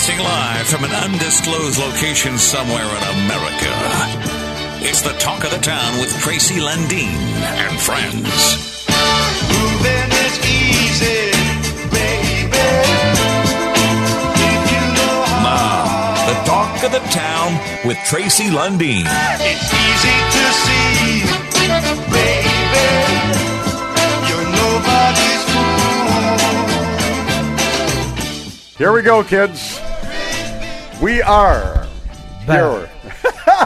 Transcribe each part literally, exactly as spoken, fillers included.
Broadcasting live from an undisclosed location somewhere in America. It's the Talk of the Town with Tracy Lundeen and friends. Moving is easy, baby. If you know how. Now, the Talk of the Town with Tracy Lundeen. It's easy to see, baby. You're nobody's fool. Here we go, kids. We are back. Here.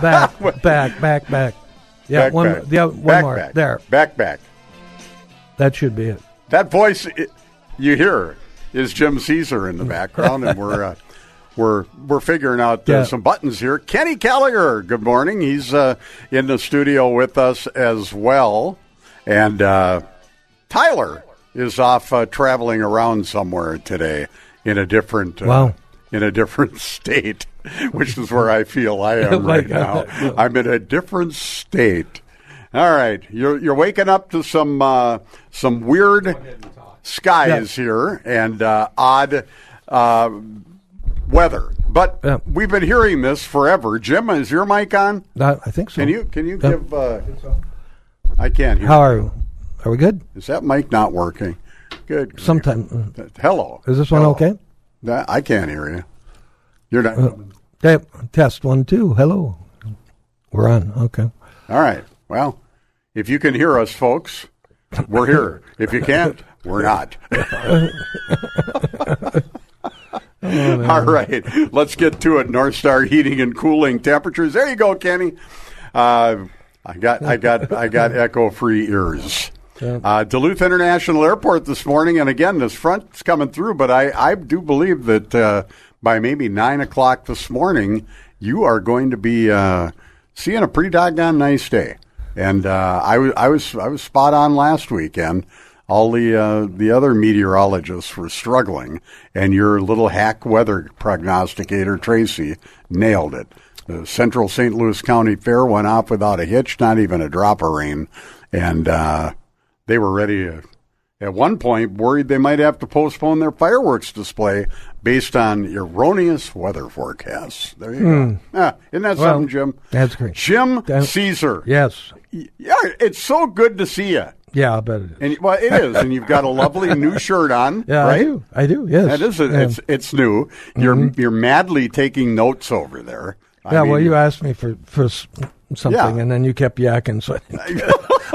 back, back, back, back. Yeah, back, one, back. Yeah, one back, more. Back. There. Back, back. That should be it. That voice it, you hear is Jim Caesar in the background, and we're uh, we're we're figuring out uh, yeah. some buttons here. Kenny Gallagher, good morning. He's uh, in the studio with us as well, and uh, Tyler is off uh, traveling around somewhere today in a different uh, wow. in a different state, which is where I feel I am right now. I'm in a different state. All right, you're you're waking up to some uh, some weird skies yeah. here and uh, odd uh, weather, but yeah. we've been hearing this forever. Jim, is your mic on? Uh, I think so. Can you can you yeah. give? Uh, I can't hear. How are you? Are we good? Is that mic not working? Good. Sometime. Hello. Is this one Hello. okay? I can't hear you. You're not. Uh, okay. Test one two. Hello. We're on. Okay. All right. Well, if you can hear us, folks, we're here. If you can't, we're not. Oh, all right, let's get to it. North Star Heating and Cooling temperatures. There you go, Kenny. Uh, I got, I got, I got echo-free ears. Uh, Duluth International Airport this morning, and again, this front's coming through. But I, I do believe that uh, by maybe nine o'clock this morning, you are going to be uh, seeing a pretty doggone nice day. And uh, I, w- I was I was spot on last weekend. All the uh, the other meteorologists were struggling, and your little hack weather prognosticator Tracy nailed it. The Central Saint Louis County Fair went off without a hitch, not even a drop of rain, and uh, they were ready. To, at one point, worried they might have to postpone their fireworks display based on erroneous weather forecasts. There you mm. go. Ah, isn't that well, something, Jim? That's great. Jim that's, Caesar. Yes. Yeah, it's so good to see you. Yeah, I bet it is. And, well, it is, and you've got a lovely new shirt on, yeah, right? I do. I do, yes. That is, a, yeah. it's it's new. You're mm-hmm. you're madly taking notes over there. I yeah, mean, well, you asked me for, for something, yeah. and then you kept yakking, so I didn't get,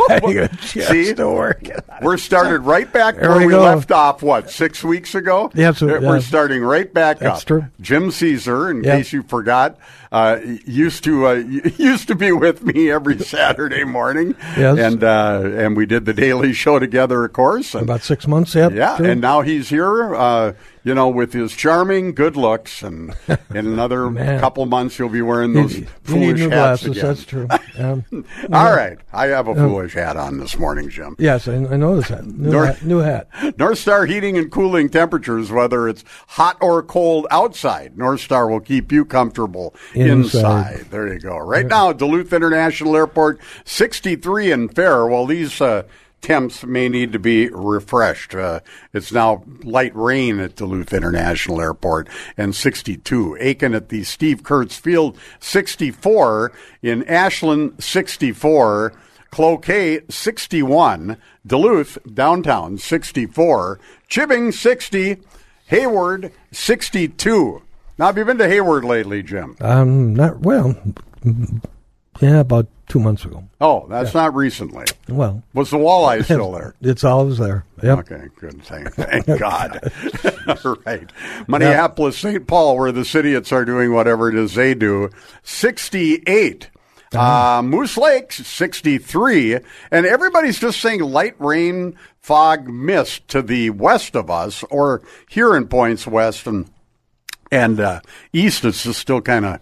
I didn't get a chance See, to work. We're started right back there where we, we left off, what, six weeks ago? Yeah, so, We're yeah. starting right back That's up. That's true. Jim Caesar, in yeah. case you forgot, uh, used to uh, used to be with me every Saturday morning, yes. and uh, and we did the Daily Show together, of course. And, about six months, yeah. Yeah, too. And now he's here. Uh, You know, with his charming good looks, and in another couple months you'll be wearing those you, you foolish hats glasses, again. That's true. Um, All yeah. right. I have a foolish um, hat on this morning, Jim. Yes, I, I know this hat. New, North, hat. New hat. North Star Heating and Cooling temperatures, whether it's hot or cold outside, North Star will keep you comfortable inside. inside. There you go. Right yeah. now, Duluth International Airport, sixty-three and fair. Well, these... Uh, temps may need to be refreshed. Uh, it's now light rain at Duluth International Airport and sixty-two. Aiken at the Steve Kurtz Field, sixty-four. In Ashland, sixty-four. Cloquet, sixty-one. Duluth, downtown, sixty-four. Hibbing, sixty. Hayward, sixty-two. Now, have you been to Hayward lately, Jim? Um, not, well, yeah, about two months ago. Oh, that's yeah. not recently. Well. Was the walleye still there? It's always there. Yep. Okay, good. Thank, thank God. All right. Minneapolis, yep. Saint Paul, where the idiots are doing whatever it is they do, sixty-eight. Uh, Moose Lake, sixty-three. And everybody's just saying light rain, fog, mist to the west of us, or here in points west and, and uh, east. It's just still kind of...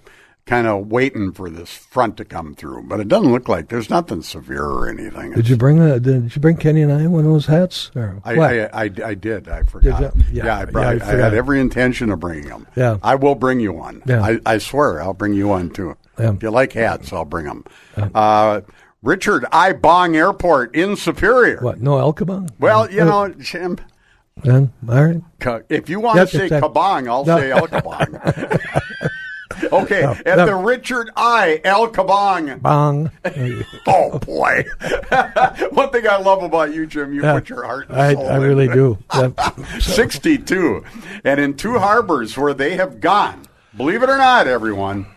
kind of waiting for this front to come through, but it doesn't look like there's nothing severe or anything. Did it's, you bring a, Did you bring Kenny and I one of those hats? Or I, I, I, I did. I forgot. Did yeah, yeah, I, brought, yeah I, forgot. I had every intention of bringing them. Yeah, I will bring you one. Yeah. I, I swear I'll bring you one too. Yeah. If you like hats, I'll bring them. Yeah. Uh, Richard I. Bong Airport in Superior. What? No Elkabong? Well, you know, Jim. Then, all right. If you want yep, to say that, kabong, I'll no. say el kabong. Okay, no, at no. the Richard I. El Kabong. Bong. Oh, boy. One thing I love about you, Jim, you yeah, put your heart and soul I, I in. really do. Yep. sixty-two. And in Two Harbors, where they have gone, believe it or not, everyone,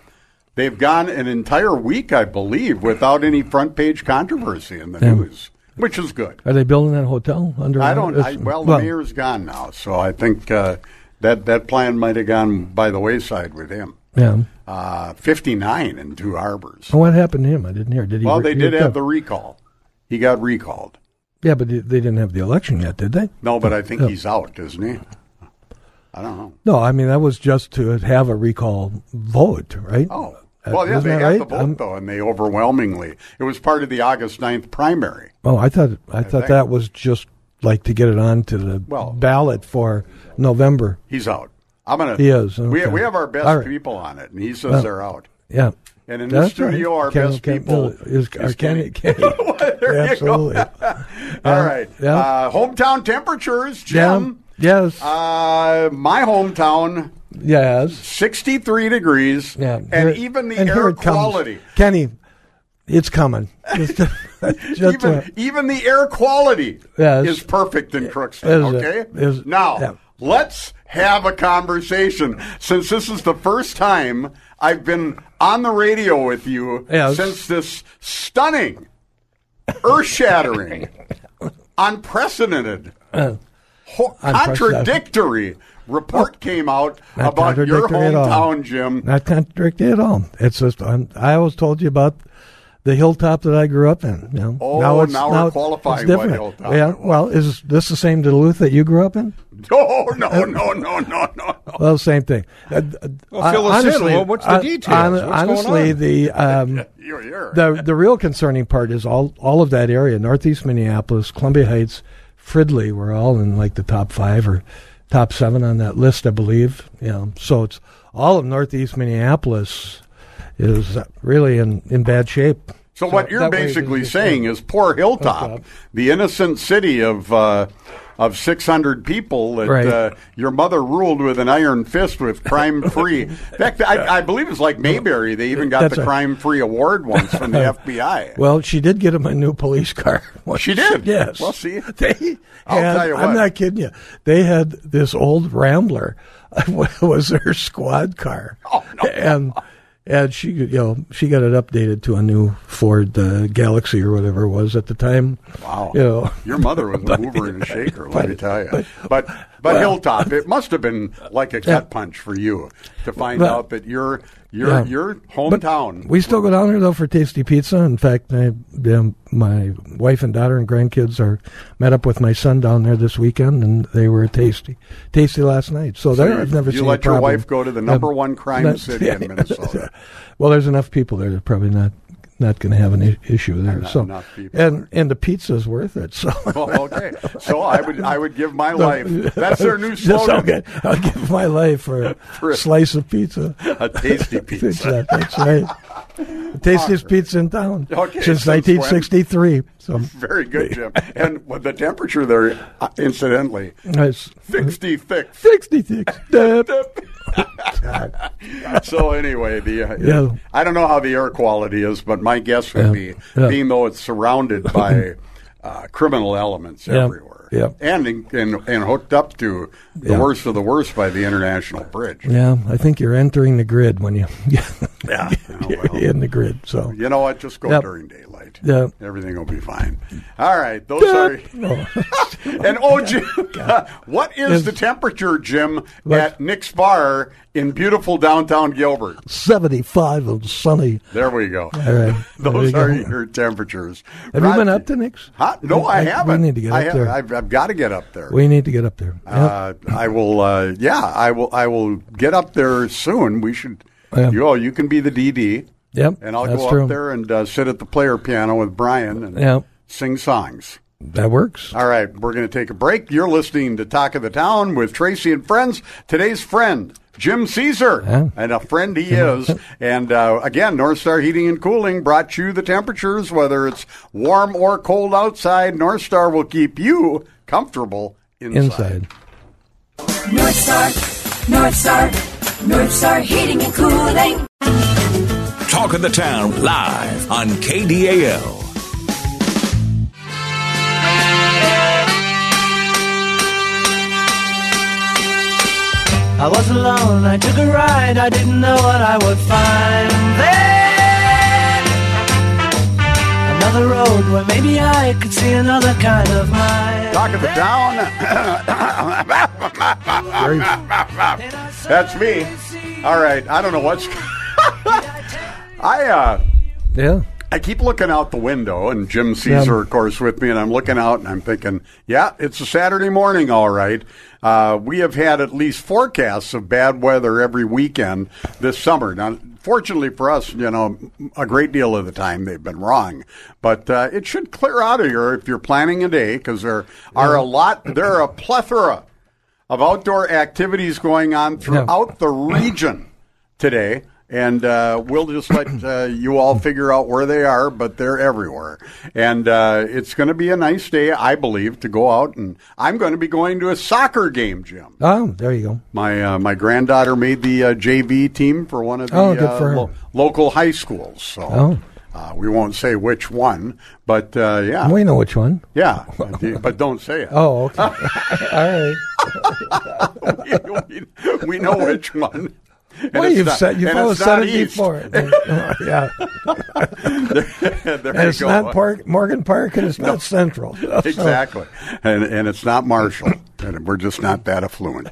they've gone an entire week, I believe, without any front-page controversy in the Damn. news, which is good. Are they building that hotel? under? I don't I, well, well, the mayor's gone now, so I think uh, that, that plan might have gone by the wayside with him. Yeah, uh, fifty-nine in Two Harbors. Well, what happened to him? I didn't hear. Did he? Well, they did have the recall. He got recalled. Yeah, but they didn't have the election yet, did they? No, but I think yeah. he's out, isn't he? I don't know. No, I mean that was just to have a recall vote, right? Oh, well, yeah, they had right? the vote um, though, and they overwhelmingly. It was part of the August ninth primary. Oh, I thought I, I thought think. that was just like to get it on to the well, ballot for November. He's out. I'm gonna. He is. Okay. We we have our best right. people on it, and he says well, they're out. Yeah. And in the studio, right. our Ken, best Ken, people no, is, is Kenny. Kenny. Well, there Absolutely. you go. All um, right. Yeah. Uh, hometown temperatures, Jim. Yeah. Yes. Uh, my hometown. Yes. Sixty-three degrees. Yeah. Here, and even the and air quality, comes. Kenny. It's coming. Just, just even, uh, even the air quality yeah, is perfect in Crookston. Is, okay. Is, is, now yeah. let's. have a conversation, since this is the first time I've been on the radio with you yes. since this stunning, earth-shattering, unprecedented, uh, ho- contradictory report oh, came out about your hometown, Jim. Not contradictory at all. It's just I'm, I always told you about the hilltop that I grew up in. You know? Oh, now, it's, now we're now qualifying by hilltop. Yeah, well, is this the same Duluth that you grew up in? No, no, no, no, no, no. Well, same thing. Uh, well, fill us honestly, in. Well, what's the details? Uh, what's honestly, going on? the um, you're, you're. the the real concerning part is all all of that area: Northeast Minneapolis, Columbia Heights, Fridley. We're all in like the top five or top seven on that list, I believe. You know, so it's all of Northeast Minneapolis is really in, in bad shape. So, so what you're basically saying is poor Hilltop, Hilltop, the innocent city of uh, of six hundred people that right. uh, your mother ruled with an iron fist with crime-free. In fact, I, I believe it's like Mayberry. They even got That's the a, crime-free award once from the F B I. Well, she did get him a new police car. Once. She did? Yes. Well, see, they I'll had, tell you what. I'm not kidding you. They had this old Rambler. It was their squad car. Oh, no. And... And she, you know, she got it updated to a new Ford uh, Galaxy or whatever it was at the time. Wow! You know. Your mother was a mover and a shaker, let but, me tell you. But but, but well, Hilltop, it must have been like a gut yeah. punch for you to find but, out that your your yeah. your hometown. But we still go down there though for tasty pizza. In fact, I, um, my wife and daughter and grandkids are met up with my son down there this weekend, and they were tasty, tasty last night. So, so there, I've never you seen. You let a your wife go to the number um, one crime not, city yeah, in Minnesota. Well, there's enough people there that probably not not going to have an issue there. Not so enough people and there. And the pizza's worth it. So well, okay. So I would I would give my life. That's their new slogan. Good. I'll give my life for a for slice of pizza. A tasty pizza. That's right. The tastiest pizza in town okay, since nineteen sixty-three. So very good, Jim. And with the temperature there, uh, incidentally, nice. sixty thick. sixty thick. So anyway, the uh, yeah. I don't know how the air quality is, but my guess would yeah. be, yeah. being though it's surrounded by uh, criminal elements yeah. everywhere, yeah. and in, and and hooked up to the yeah. worst of the worst by the International Bridge. Yeah, I think you're entering the grid when you yeah oh, well. in the grid. So you know what? Just go yep. during daylight. Yeah, everything will be fine. All right, those yep. are no. And oh, Jim, what is it's, the temperature, Jim, what? at Nick's Bar in beautiful downtown Gilbert? seventy-five and sunny. There we go. All right. Those are go. your temperatures. Have Rod, you been up to Nick's? Huh? No, I, I haven't. We need to get I up have, there. I've, I've got to get up there. We need to get up there. Yep. Uh, I will. Uh, yeah, I will. I will get up there soon. We should. Yeah. You all, you can be the D D. Yep. And I'll go up true. there and uh, sit at the player piano with Brian and yep. sing songs. That works. All right, we're going to take a break. You're listening to Talk of the Town with Tracy and friends. Today's friend, Jim Caesar, yeah. and a friend he is. And uh, again, North Star Heating and Cooling brought you the temperatures, whether it's warm or cold outside. North Star will keep you comfortable inside. inside. North Star, North Star, North Star Heating and Cooling. Talk of the Town live on K D A L. I was alone, I took a ride, I didn't know what I would find there. Another road where maybe I could see another kind of mind. Talk of the Town. That's me. All right, I don't know what's... I, uh... Yeah. I keep looking out the window, and Jim Caesar, yeah. of course, with me, and I'm looking out, and I'm thinking, yeah, it's a Saturday morning, all right. Uh, we have had at least forecasts of bad weather every weekend this summer. Now, fortunately for us, you know, a great deal of the time they've been wrong. But uh, it should clear out of here if you're planning a day, because there are a lot, there are a plethora of outdoor activities going on throughout yeah. the region today. And uh, we'll just let uh, you all figure out where they are, but they're everywhere. And uh, it's going to be a nice day, I believe, to go out. And I'm going to be going to a soccer game, Jim. Oh, there you go. My uh, my granddaughter made the uh, J V team for one of the oh, uh, lo- local high schools. So oh. uh, we won't say which one, but uh, yeah. We know which one. Yeah, but don't say it. Oh, okay. All right. we, we, we know which one. And well, you've not, said you've always said it before. yeah, there, there and it's go. Not Park, Morgan Park, and it's no. not Central. Exactly, so. and and it's not Marshall, and we're just not that affluent.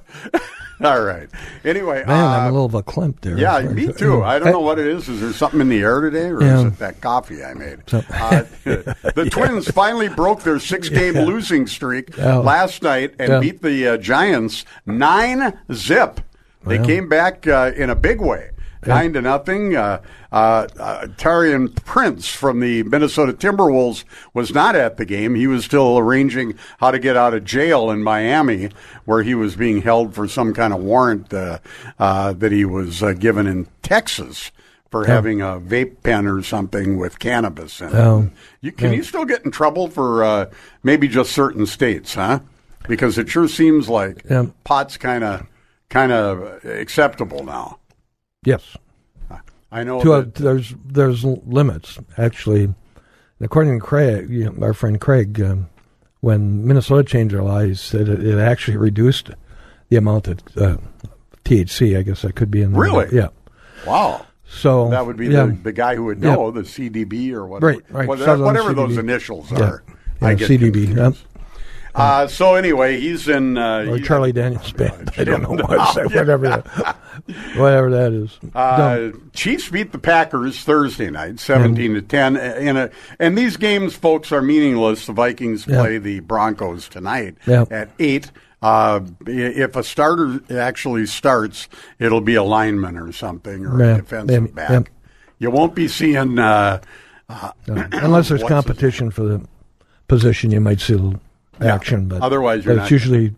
All right. Anyway, man, uh, I'm a little of a clump there. Yeah, me to, too. I don't I, know what it is. Is there something in the air today, or yeah. is it that coffee I made? So, uh, the yeah. Twins finally broke their six-game yeah. losing streak oh. last night and yeah. beat the uh, Giants nine zip. They came back uh, in a big way, nine to nothing. Uh, uh, uh, Tarian Prince from the Minnesota Timberwolves was not at the game. He was still arranging how to get out of jail in Miami, where he was being held for some kind of warrant uh, uh, that he was uh, given in Texas for yeah. having a vape pen or something with cannabis in it. Um, you, can yeah. you still get in trouble for uh, maybe just certain states, huh? Because it sure seems like yeah. pot's kind of... kind of acceptable now. Yes, I know. To, uh, there's there's limits actually. According to Craig, you know, our friend Craig, um, when Minnesota changed their law, he said it, it actually reduced the amount of uh, T H C. I guess that could be in there. Really. Yeah. Wow. So that would be yeah. the, the guy who would know yeah. the C D B or whatever. Right. Right. Well, that, whatever C D B. Those initials are. Yeah. Yeah, I get C D B. Yep. Uh, so anyway, he's in... Uh, or Charlie Daniels Band. I don't know what to say, whatever that, whatever that is. Uh, Chiefs beat the Packers Thursday night, seventeen to ten. And, a, and these games, folks, are meaningless. The Vikings yeah. play the Broncos tonight yeah. at eight. Uh, if a starter actually starts, it'll be a lineman or something, or yeah. a defensive yeah. back. Yeah. You won't be seeing... Uh, uh, unless there's competition for the position, you might see a little... action, yeah. but otherwise you're but it's not. Usually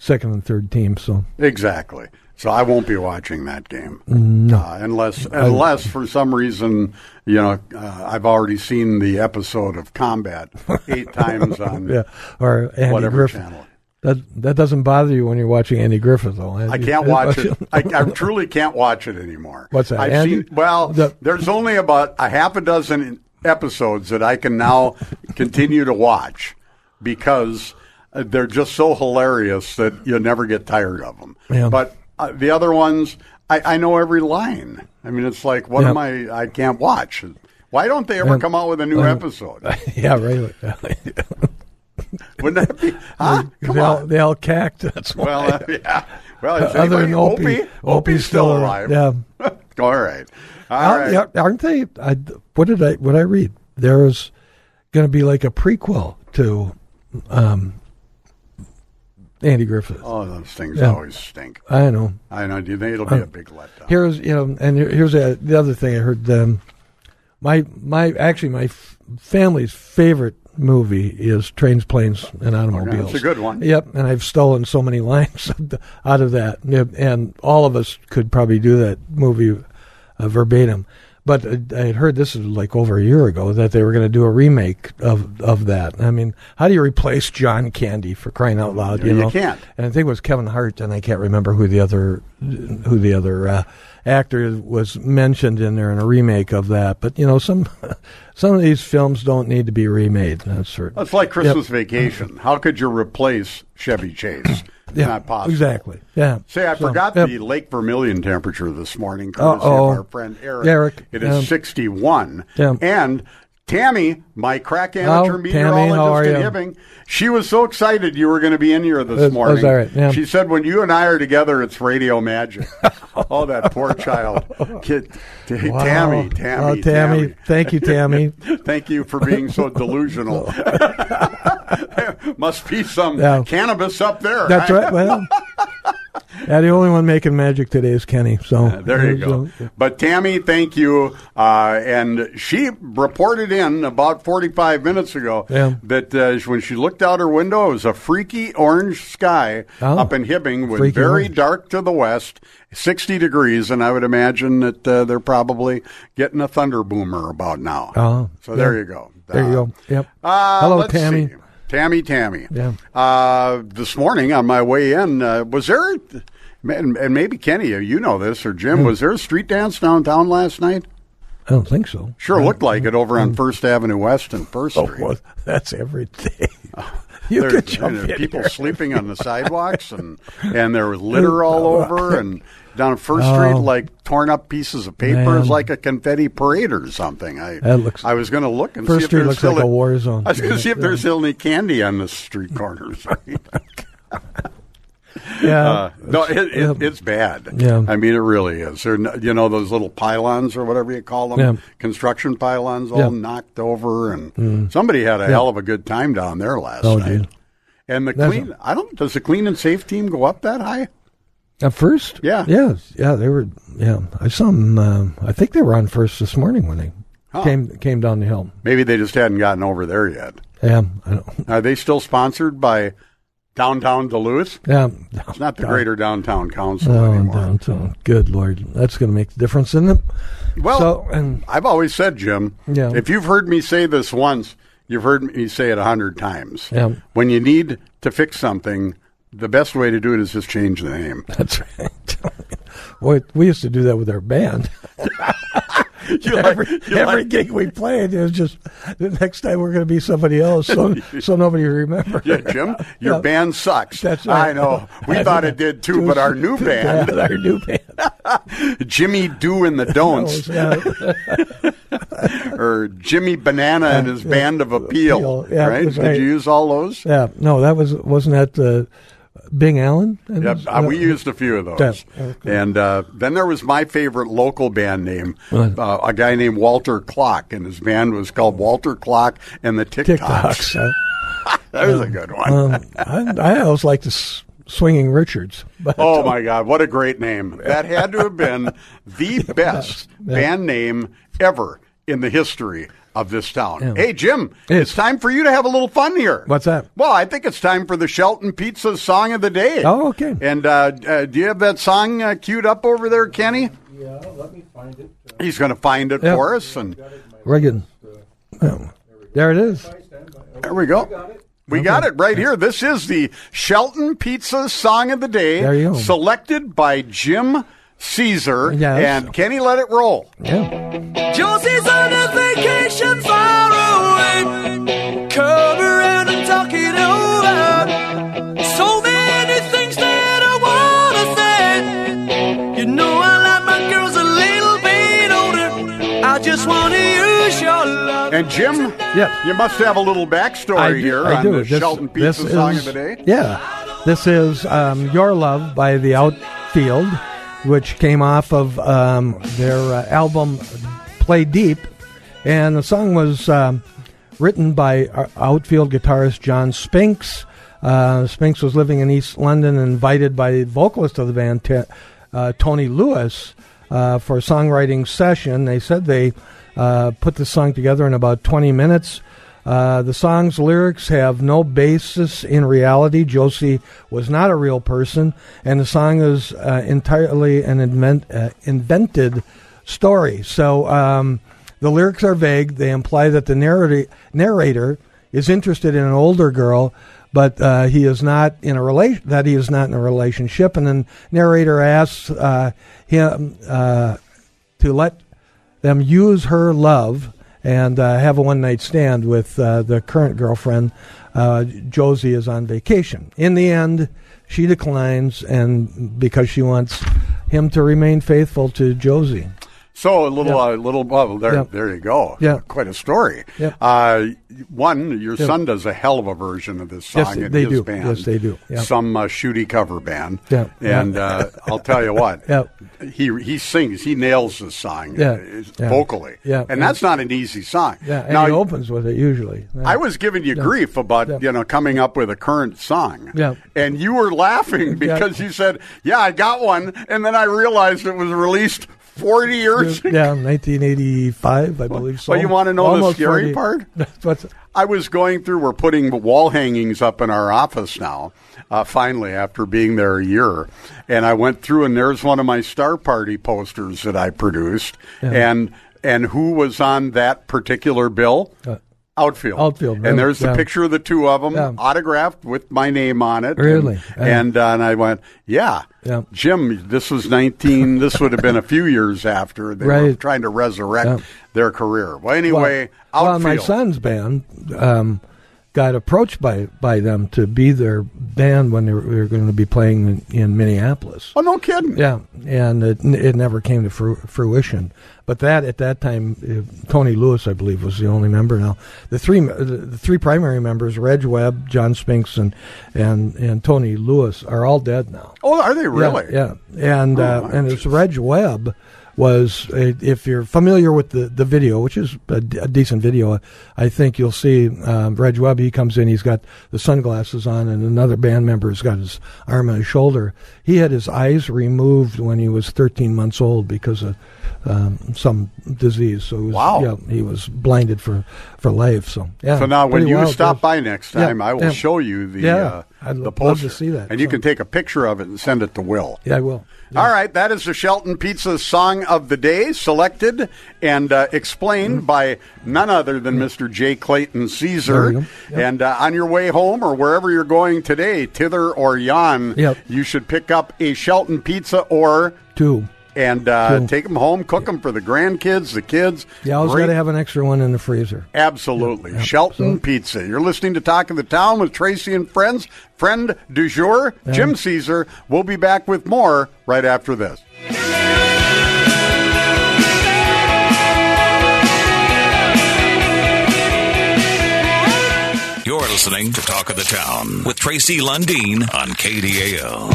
second and third team. So exactly. So I won't be watching that game, no. uh, unless unless for some reason you know uh, I've already seen the episode of Combat eight times on yeah. or Andy whatever Griffith. Channel. That that doesn't bother you when you're watching Andy Griffith, though. I can't watch it. I, I truly can't watch it anymore. What's that? I've Andy? Seen, well, the, there's only about a half a dozen episodes that I can now continue to watch. Because they're just so hilarious that you never get tired of them. Yeah. But uh, the other ones, I, I know every line. I mean, it's like, what yeah. am I? I can't watch. Why don't they ever um, come out with a new um, episode? Yeah, right. Wouldn't that be? Huh? They, come they on. All, they all cacked. That's why. Well, uh, yeah. Well, is uh, other than Opie, Opie, Opie's still alive. Yeah. all right. All right. Aren't, aren't they? I, what did I? What I read? There's going to be like a prequel to. Um, Andy Griffith. Oh, those things yeah. always stink. I know. I know. Do you think it'll be um, a big letdown? Here's you know, and here, here's a, the other thing I heard. Um, my my actually my f- family's favorite movie is Trains, Planes, and Automobiles. It's okay, a good one. Yep, and I've stolen so many lines out of that, and all of us could probably do that movie uh, verbatim. But I heard, this is like over a year ago, that they were going to do a remake of of that. I mean, how do you replace John Candy, for crying out loud? You, you know? Can't. And I think it was Kevin Hart, and I can't remember who the other who the other uh, actor was mentioned in there in a remake of that. But you know, some some of these films don't need to be remade. That's certain. It's like Christmas yep. Vacation. How could you replace Chevy Chase? Yeah, not possible. Exactly. Yeah. See, I so, forgot yep. the Lake Vermilion temperature this morning, courtesy Uh-oh. of our friend Eric. Eric. It is um, sixty-one. Yeah. And Tammy, my crack amateur oh, meteorologist in Hibbing, she was so excited you were going to be in here this that's, morning. That's all right. Yeah. She said, when you and I are together, it's radio magic. Oh, that poor child. Kid, t- wow. Tammy, Tammy, oh, Tammy. Tammy. Thank you, Tammy. Thank you for being so delusional. Must be some yeah. cannabis up there. That's right. right. Well, yeah, the only one making magic today is Kenny. So uh, there you go. So, yeah. But Tammy, thank you. Uh, and she reported in about forty-five minutes ago yeah. that uh, when she looked out her window, it was a freaky orange sky oh, up in Hibbing, with very orange. Dark to the west, sixty degrees, and I would imagine that uh, they're probably getting a thunder boomer about now. Oh, so yeah. there you go. There uh, you go. Yep. Uh, Hello, Tammy. See. Tammy, Tammy. Yeah. Uh, this morning on my way in, uh, was there, and, and maybe Kenny, you know this, or Jim, mm. was there a street dance downtown last night? I don't think so. Sure I looked like it over mm. on First Avenue West and First Street. Oh, well, that's every day. You could jump in there. People sleeping on the sidewalks, and, and there was litter all over, and down First oh, Street, like torn up pieces of paper, is like a confetti parade or something. I that looks, I was going to look and First see if Street there's looks still like a war zone. I was going to see if there's still any candy on the street corners. yeah, uh, no, it, it, yeah, it's bad. Yeah, I mean it really is. There, you know, those little pylons or whatever you call them, yeah. construction pylons, all yeah. knocked over, and mm. somebody had a yeah. hell of a good time down there last oh, night. Dude. And the That's clean, a, I don't. Does the clean and safe team go up that high? At first? Yeah. Yeah, yeah, they were, yeah. I saw them, uh, I think they were on first this morning when they huh. came came down the hill. Maybe they just hadn't gotten over there yet. Yeah. I don't. Are they still sponsored by Downtown Duluth? Yeah. It's not the Down. Greater Downtown Council oh, anymore. Downtown. Good Lord. That's going to make the difference, isn't it? Well, so, and, I've always said, Jim, yeah. if you've heard me say this once, you've heard me say it a hundred times. Yeah. When you need to fix something, the best way to do it is just change the name. That's right. Boy, we used to do that with our band. you every like, you every like, gig we played, it was just, the next time we're going to be somebody else, so so nobody remembers. Yeah, Jim, your yeah. band sucks. That's right. I know. We I thought it did too, too, but our new band. Bad, our new band. Jimmy Do and the Don'ts. Or Jimmy Banana and his uh, band of appeal, appeal. Yeah, right? Did right. you use all those? Yeah. No, that was, wasn't that the... Uh, Bing Allen? Yep, uh, we used a few of those. Yeah, okay. And uh, then there was my favorite local band name, uh, a guy named Walter Clock, and his band was called Walter Clock and the Tick Tocks. Uh, that was um, a good one. um, I, I always liked this. Swinging Richards. But, oh, my God. What a great name. That had to have been the best yeah. band name ever in the history of this town. Yeah. Hey, Jim, it's, it's time for you to have a little fun here. What's that? Well, I think it's time for the Shelton Pizza Song of the Day. Oh, okay. And uh, uh, do you have that song uh, queued up over there, Kenny? Yeah, let me find it. Uh, He's going to find it yeah. for us. And Reagan. Oh. There it is. There we go. We okay. got it right here. This is the Shelton Pizza Song of the Day, there you go. Selected by Jim Caesar, yeah, and so. Kenny, let it roll. Yeah. Josie's on his vacation far away, come around and talk it over, so many things that I want to say, you know I like my girls a little bit older, I just want to use your love. And Jim, yeah. you must have a little backstory do, here I on do. the this, Shelton Pizza Song is, of the Day. Yeah, this is um, Your Love by The Outfield, which came off of um, their uh, album Play Deep. And the song was um, written by Outfield guitarist John Spinks. Uh, Spinks was living in East London and invited by the vocalist of the band, T- uh, Tony Lewis, uh, for a songwriting session. They said they uh, put the song together in about twenty minutes. Uh, the song's lyrics have no basis in reality. Josie was not a real person, and the song is uh, entirely an invent, uh, invented story. So um, the lyrics are vague. They imply that the narrator, narrator is interested in an older girl, but uh, he is not in a relation that he is not in a relationship. And the narrator asks uh, him uh, to let them use her love and uh, have a one-night stand with uh, the current girlfriend. Uh, Josie is on vacation. In the end, she declines, and because she wants him to remain faithful to Josie. So a little, yeah. uh, little bubble there. Yeah. There you go. Yeah, quite a story. Yeah. Uh, one, your yeah. son does a hell of a version of this song yes, in they his do. band. Yes, they do. Yeah. Some uh, shooty cover band. Yeah. And uh, I'll tell you what. Yeah. He he sings. He nails this song yeah. Yeah. vocally. Yeah. And that's not an easy song. Yeah. And now, he opens with it usually. Yeah. I was giving you yeah. grief about yeah. you know coming up with a current song. Yeah. And you were laughing because yeah. you said, "Yeah, I got one," and then I realized it was released Forty years ago. Yeah, nineteen eighty-five, I believe so. Well, you want to know Almost the scary forty. Part? What's it? I was going through, we're putting wall hangings up in our office now, uh, finally, after being there a year. And I went through, and there's one of my Star Party posters that I produced. Yeah. And and who was on that particular bill? Uh, Outfield. Outfield, really? And there's the yeah. picture of the two of them, yeah. autographed with my name on it. Really? And yeah. and, uh, and I went, yeah, yeah, Jim, this was nineteen, this would have been a few years after. They right. were trying to resurrect yeah. their career. Well, anyway, well, Outfield. Well, my son's band um, got approached by, by them to be their band when they were, they were going to be playing in, in Minneapolis. Oh, no kidding. Yeah, and it, it never came to fru- fruition. But that at that time, Tony Lewis, I believe, was the only member. Now, the three the three primary members, Reg Webb, John Spinks, and and, and Tony Lewis, are all dead now. Oh, are they really? Yeah, yeah. and oh, uh, and it's Reg Webb was a, if you're familiar with the, the video, which is a, d- a decent video, I think you'll see um, Reg Webb. He comes in, he's got the sunglasses on, and another band member has got his arm on his shoulder. He had his eyes removed when he was thirteen months old because of Um, some disease, so he was, wow. yeah, he was blinded for, for life. So yeah. So now, when you wild, stop by next time, yeah, I will yeah. show you the yeah, uh, I'd the poster. Love to see that, and so. You can take a picture of it and send it to Will. Yeah, I will. Yeah. All right, that is the Shelton Pizza Song of the Day, selected and uh, explained mm-hmm. by none other than mm-hmm. Mister J. Clayton Caesar. Yep. And uh, on your way home or wherever you're going today, thither or yon, yep. you should pick up a Shelton Pizza or two. And uh, cool. take them home, cook yeah. them for the grandkids, the kids. You always got to have an extra one in the freezer. Absolutely. Yep. Shelton yep. Pizza. You're listening to Talk of the Town with Tracy and Friends. Friend du jour, yeah. Jim Caesar. We'll be back with more right after this. You're listening to Talk of the Town with Tracy Lundeen on K D A L.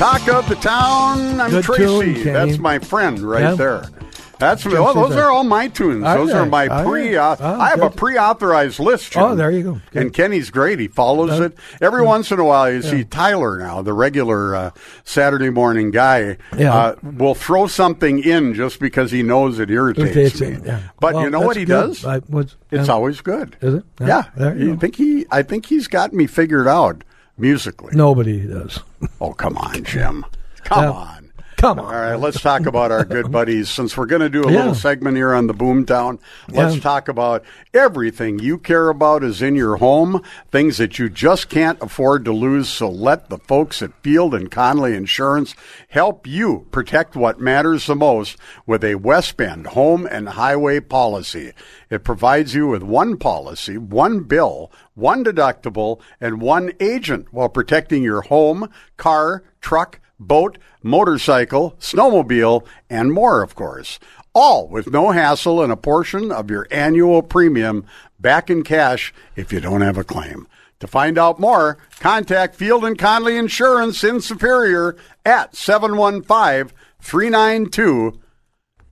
Talk of the Town. I'm Good Tracy. Tune, That's my friend right yeah. there. That's me. Oh, those are all my tunes. Are those they? Are my are pre. Uh, oh, I have good. a pre-authorized list. Jim. Oh, there you go. Good. And Kenny's great. He follows that, it every yeah. once in a while. You yeah. see Tyler now, the regular uh, Saturday morning guy, yeah. uh, will throw something in just because he knows it irritates, irritates me. It, yeah. But well, you know what he good. does? I, what's, it's yeah. always good. Is it? Yeah. yeah. There you I think he. I think he's got me figured out. Musically. Nobody does. Oh, come on, Jim. Come yeah. on. Come on. All right, let's talk about our good buddies. Since we're going to do a yeah. little segment here on the Boomtown, let's yeah. talk about everything you care about is in your home, things that you just can't afford to lose. So let the folks at Field and Conley Insurance help you protect what matters the most with a West Bend home and highway policy. It provides you with one policy, one bill, one deductible, and one agent while protecting your home, car, truck, boat, motorcycle, snowmobile, and more, of course. All with no hassle and a portion of your annual premium back in cash if you don't have a claim. To find out more, contact Field and Conley Insurance in Superior at seven one five, three nine two,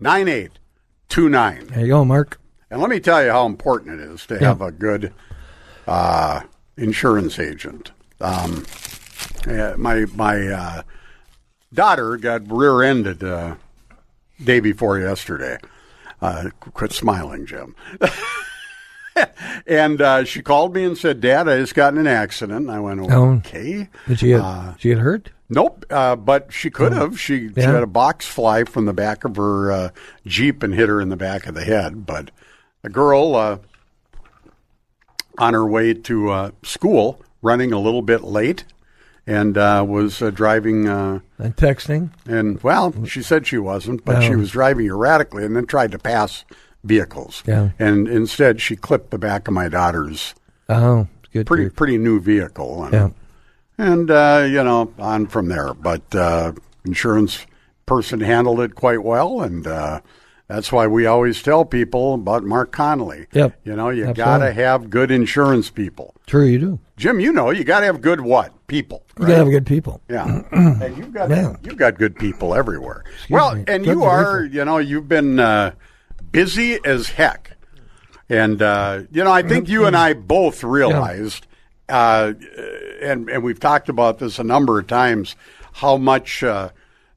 nine eight two nine. There you go, Mark. And let me tell you how important it is to have yeah. a good uh, insurance agent. Um, my my uh, daughter got rear-ended uh, day before yesterday. Uh, quit smiling, Jim. And uh, she called me and said, Dad, I just got in an accident. And I went, okay. Oh. Did she get, uh, she get hurt? Nope, uh, but she could have. Oh. She, yeah. she had a box fly from the back of her uh, Jeep and hit her in the back of the head. But a girl uh, on her way to uh, school, running a little bit late, and uh, was uh, driving. Uh, and texting? And, well, she said she wasn't, but oh. she was driving erratically and then tried to pass vehicles. Yeah. And instead, she clipped the back of my daughter's oh, good pretty group. pretty new vehicle. And, yeah. and uh, you know, on from there. But uh, insurance person handled it quite well, and uh, that's why we always tell people about Mark Connolly. Yep. You know, you got to have good insurance people. True, you do. Jim, you know, you got to have good what? People. You right? got to have good people. Yeah. And you've got, yeah. you've got good people everywhere. Excuse well, me. And good you are, people. You know, you've been uh, busy as heck. And, uh, you know, I think you and I both realized, yeah. uh, and, and we've talked about this a number of times, how much uh,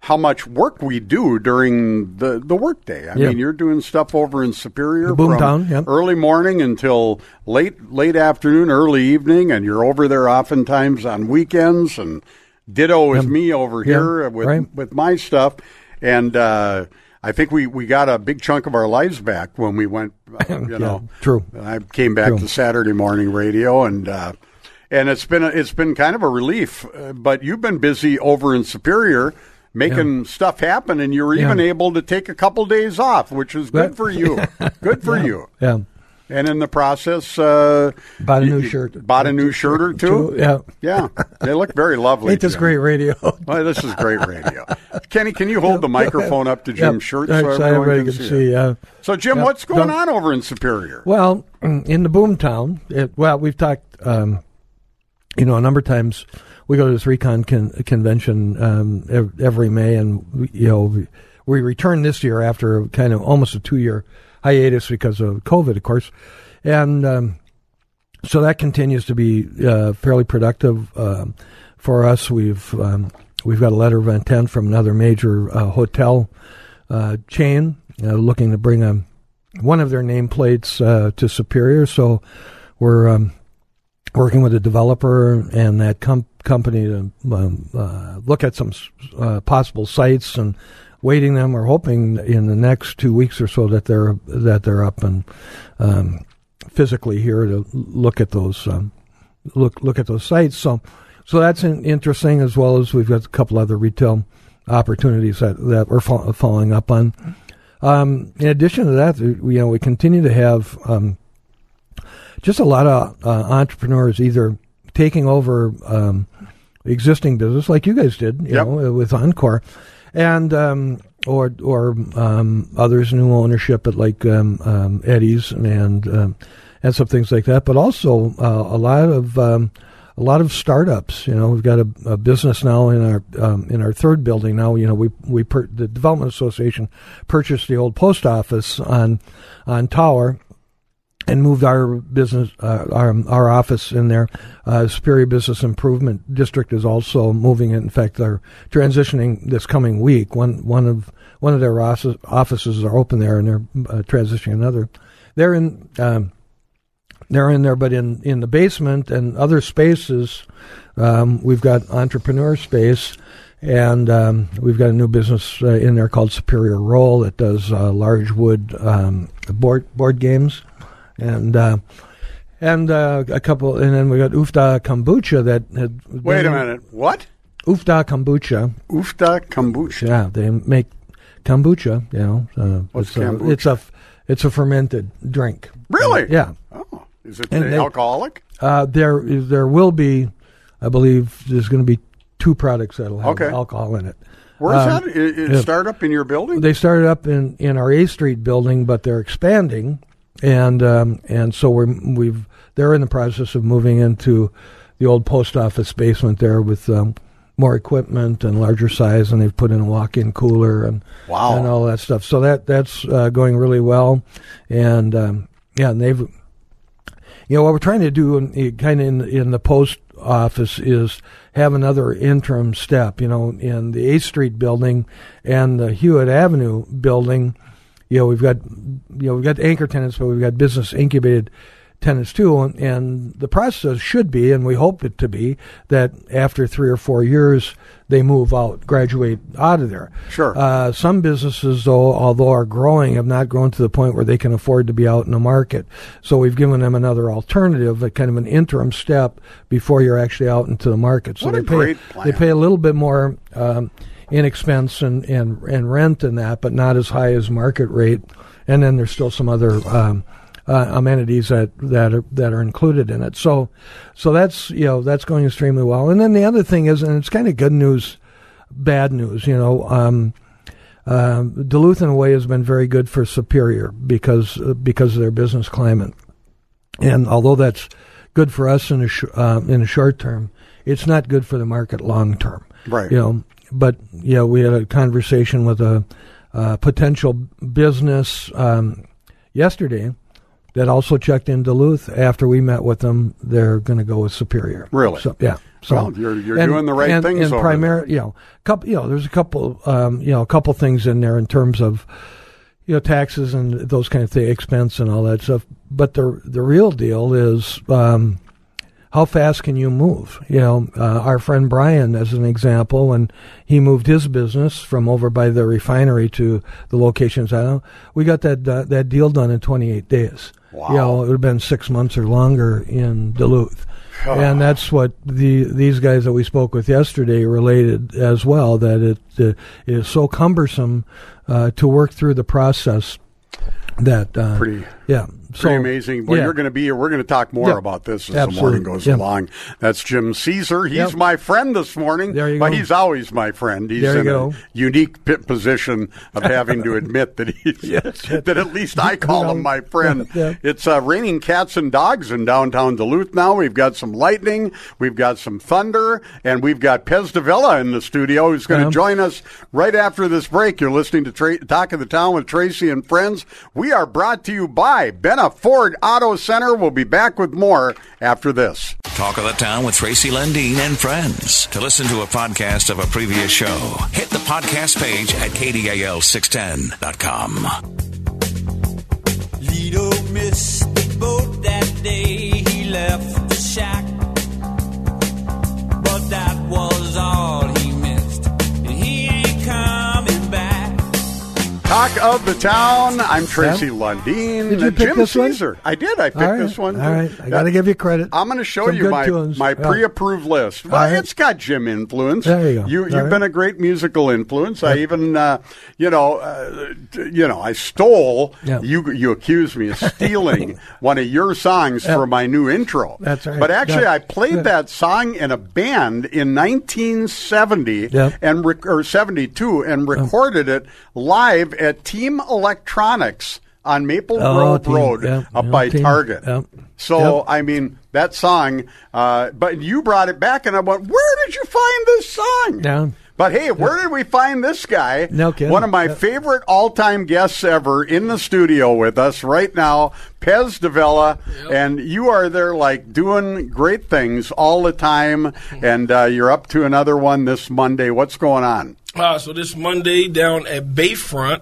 how much work we do during the, the workday. I yeah. mean, you're doing stuff over in Superior from town, yeah. early morning until late late afternoon, early evening, and you're over there oftentimes on weekends, and ditto with yeah. me over yeah. here with right. with my stuff. And uh, I think we, we got a big chunk of our lives back when we went, uh, you yeah, know. True. I came back true. to Saturday morning radio, and uh, and it's been, a, it's been kind of a relief. Uh, but you've been busy over in Superior making yeah. stuff happen, and you're even yeah. able to take a couple days off, which is good for you. Good for yeah. you. Yeah. And in the process, uh, bought a new shirt. Bought a new shirt or two. two yeah. Yeah. They look very lovely. Ain't this great radio? Well, this is great radio. Kenny, can you hold the microphone up to Jim's yep. shirt so everyone everybody can see? see uh, so, Jim, yep. what's going Don't, on over in Superior? Well, in the boomtown, it, well, we've talked, um, you know, a number of times. We go to this recon con- convention um, every May, and we, you know, we return this year after kind of almost a two-year hiatus because of COVID, of course, and um, so that continues to be uh, fairly productive um, for us. We've um, we've got a letter of intent from another major uh, hotel uh, chain uh, looking to bring a, one of their nameplates uh, to Superior, so we're um, working with a developer and that company. company to um, uh, look at some uh, possible sites and waiting them or hoping in the next two weeks or so that they're that they're up and um, physically here to look at those um, look look at those sites. So so that's in, interesting, as well as we've got a couple other retail opportunities that, that we're fo- following up on. Um, in addition to that, we, you know, we continue to have um, just a lot of uh, entrepreneurs either taking over um, existing business like you guys did, you yep. know, with Encore, and um, or or um, others, new ownership at like um, um, Eddie's and um, and some things like that. But also uh, a lot of um, a lot of startups. You know, we've got a, a business now in our um, in our third building now. You know, we we per- the Development Association purchased the old post office on on Tower. And moved our business, uh, our our office in there. Uh, Superior Business Improvement District is also moving it. In fact, they're transitioning this coming week. One one of one of their offices are open there, and they're uh, transitioning another. They're in um, they're in there, but in, in the basement and other spaces, um, we've got entrepreneur space, and um, we've got a new business uh, in there called Superior Roll that does uh, large wood um, board board games. And uh, and uh, a couple, and then we got Oofda Kombucha that had. Wait a minute, what? Oofda Kombucha. Oofda Kombucha. Yeah, they make kombucha. You know, uh, what's it's kombucha? A, it's a it's a fermented drink. Really? Uh, yeah. Oh, is it they, alcoholic? Uh, there there will be, I believe, there's going to be two products that'll have okay. alcohol in it. Where is um, that? It, it yeah. started up in your building? They started up in, in our A Street building, but they're expanding. And um, and so we're we've they're in the process of moving into the old post office basement there with um, more equipment and larger size, and they've put in a walk-in cooler and wow. and all that stuff. So that that's uh, going really well, and um, yeah, and they've you know what we're trying to do in, kind of in in the post office is have another interim step. You know, in the eighth Street building and the Hewitt Avenue building. You know, we've got you know we've got anchor tenants, but we've got business incubated tenants too, and, and the process should be, and we hope it to be, that after three or four years they move out, graduate out of there. Sure. Uh, some businesses, though, although are growing, have not grown to the point where they can afford to be out in the market. So we've given them another alternative, a kind of an interim step before you're actually out into the market. So what they a pay, great plan. They pay a little bit more um, in expense and, and, and rent in that, but not as high as market rate. And then there's still some other um, uh, amenities that, that are that are included in it. So, so that's you know that's going extremely well. And then the other thing is, and it's kind of good news, bad news. You know, um, uh, Duluth in a way has been very good for Superior because uh, because of their business climate. And although that's good for us in a sh- uh, in the short term, it's not good for the market long term. Right. You know, but you know, we had a conversation with a. Uh, potential business um, yesterday that also checked in Duluth. After we met with them, they're going to go with Superior. Really? So, yeah. So well, you're you're and, doing the right and, things. And primarily, you know, couple, you know, there's a couple, um, you know, a couple things in there in terms of, you know, taxes and those kind of things, expense and all that stuff. But the the real deal is um, how fast can you move? You know, uh, our friend Brian, as an example, when he moved his business from over by the refinery to the locations, I know we got that uh, that deal done in twenty-eight days. Wow! You know, it would have been six months or longer in Duluth, oh. And that's what the these guys that we spoke with yesterday related as well. That it, uh, it is so cumbersome uh, to work through the process. That uh, pretty, yeah, so, pretty amazing. Well, yeah. You're going to be here. We're going to talk more yeah. about this as Absolutely. The morning goes yeah. along. That's Jim Caesar. He's yep. my friend this morning, there you but go. He's always my friend. He's there you in go. A unique position of having to admit that he's yes. that at least I call him my friend. yeah. It's uh, raining cats and dogs in downtown Duluth now. We've got some lightning, we've got some thunder, and we've got Pez Davila in the studio who's going to yeah. join us right after this break. You're listening to Tra- Talk of the Town with Tracy and Friends. We are brought to you by Benna Ford Auto Center. We'll be back with more after this. Talk of the Town with Tracy Lundeen and Friends. To listen to a podcast of a previous show, hit the podcast page at K D A L six ten dot com. Lido missed the boat that day. He left the shack. But that was all he missed. And he ain't coming back. Talk of the Town. I'm Tracy yep. Lundeen. Did you pick Jim this Caesar. One? I did. I picked right. this one. All right. I got to give you credit. I'm going to show Some you my, my pre-approved yeah. list. Well, right. It's got Jim influence. There you go. You, you've right. been a great musical influence. Yep. I even, uh, you know, uh, you know, I stole. Yep. You you accused me of stealing one of your songs yep. for my new intro. That's right. But actually, yep. I played yep. that song in a band in nineteen seventy yep. and rec- or seventy-two and recorded yep. it live at Team Electronics on Maple oh, Grove team. Road yep. up yep. by team. Target. Yep. So, yep. I mean, that song, uh, but you brought it back, and I went, where did you find this song? Yeah. But, hey, where yeah. did we find this guy? No kidding. One of my yeah. favorite all-time guests ever in the studio with us right now, Pez Davila, yep. and you are there, like, doing great things all the time, and uh, you're up to another one this Monday. What's going on? Uh, so this Monday down at Bayfront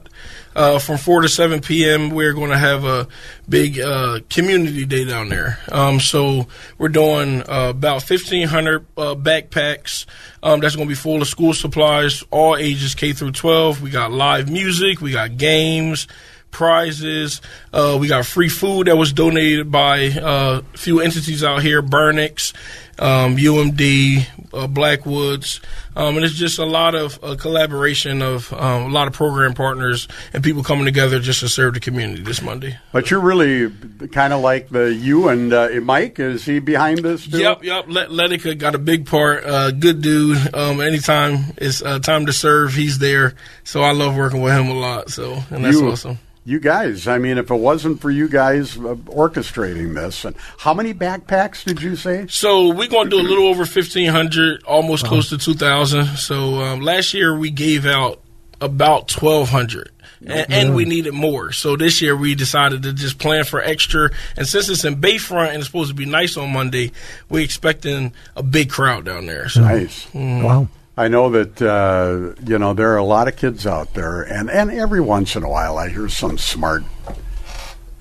uh, from four to seven p.m., we're going to have a big uh, community day down there. Um, so we're doing uh, about fifteen hundred uh, backpacks. Um, that's going to be full of school supplies, all ages K through twelve. We got live music. We got games, prizes. Uh, we got free food that was donated by uh, a few entities out here, Burnix, um, U M D, uh, Blackwoods. Um, and it's just a lot of uh, collaboration of um, a lot of program partners and people coming together just to serve the community this Monday. But you're really kind of like the you and uh, Mike. Is he behind this too? Yep, yep. Let- Letica got a big part. Uh, good dude. Um, anytime it's uh, time to serve, he's there. So I love working with him a lot. So and that's you, awesome. You guys, I mean, if it wasn't for you guys uh, orchestrating this, and how many backpacks did you say? So we're going to do a little over fifteen hundred, almost uh-huh. close to two thousand. So um, last year we gave out about twelve hundred. And, and we needed more. So this year we decided to just plan for extra. And since it's in Bayfront and it's supposed to be nice on Monday, we're expecting a big crowd down there. So. Nice. Mm. Wow. I know that, uh, you know, there are a lot of kids out there. And, and every once in a while I hear some smart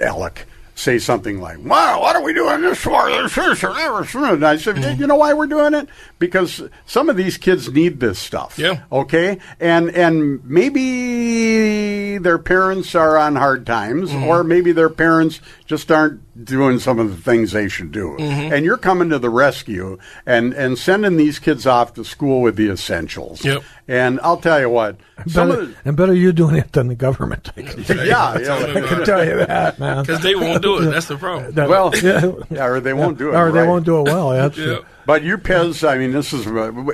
aleck say something like, wow, what are we doing this for? And I said, mm-hmm. you know why we're doing it? Because some of these kids need this stuff. Yeah. Okay? And and maybe their parents are on hard times, mm-hmm. or maybe their parents just aren't doing some of the things they should do. Mm-hmm. And you're coming to the rescue and, and sending these kids off to school with the essentials. Yep. And I'll tell you what. And better, the, and better you're doing it than the government. I can tell you, yeah, yeah. I can tell you that, man. Because they won't do it. That's the problem. Well, yeah, yeah, or they won't do it. Or right. they won't do it well. That's yeah. true. But you Pez, I mean, this is.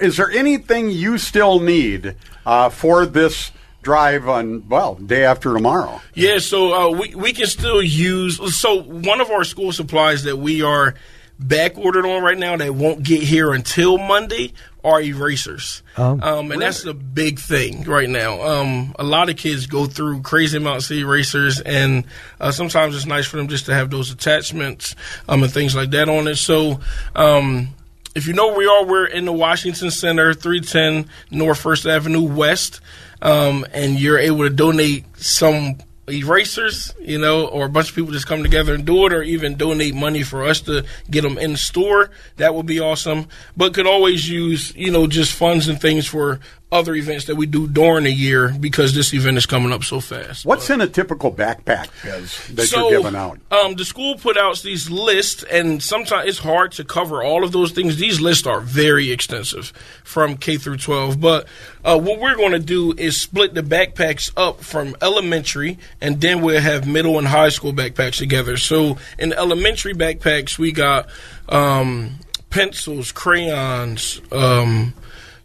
Is there anything you still need uh, for this drive on, well, day after tomorrow? Yeah, so uh, we we can still use. So one of our school supplies that we are back ordered on right now that won't get here until Monday are erasers. Um, um, and really? That's the big thing right now. Um, a lot of kids go through crazy amounts of erasers, and uh, sometimes it's nice for them just to have those attachments um, and things like that on it. So um, if you know where we are, we're in the Washington Center, three ten North First Avenue West, um, and you're able to donate some erasers, you know, or a bunch of people just come together and do it, or even donate money for us to get them in the store. That would be awesome. But could always use, you know, just funds and things for other events that we do during the year, because this event is coming up so fast. What's but, in a typical backpack that so, you're giving out? Um, the school put out these lists, and sometimes it's hard to cover all of those things. These lists are very extensive from K through twelve. But uh, what we're going to do is split the backpacks up from elementary, and then we'll have middle and high school backpacks together. So in elementary backpacks, we got um, pencils, crayons, um,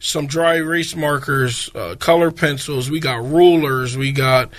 some dry erase markers, uh, color pencils. We got rulers. We got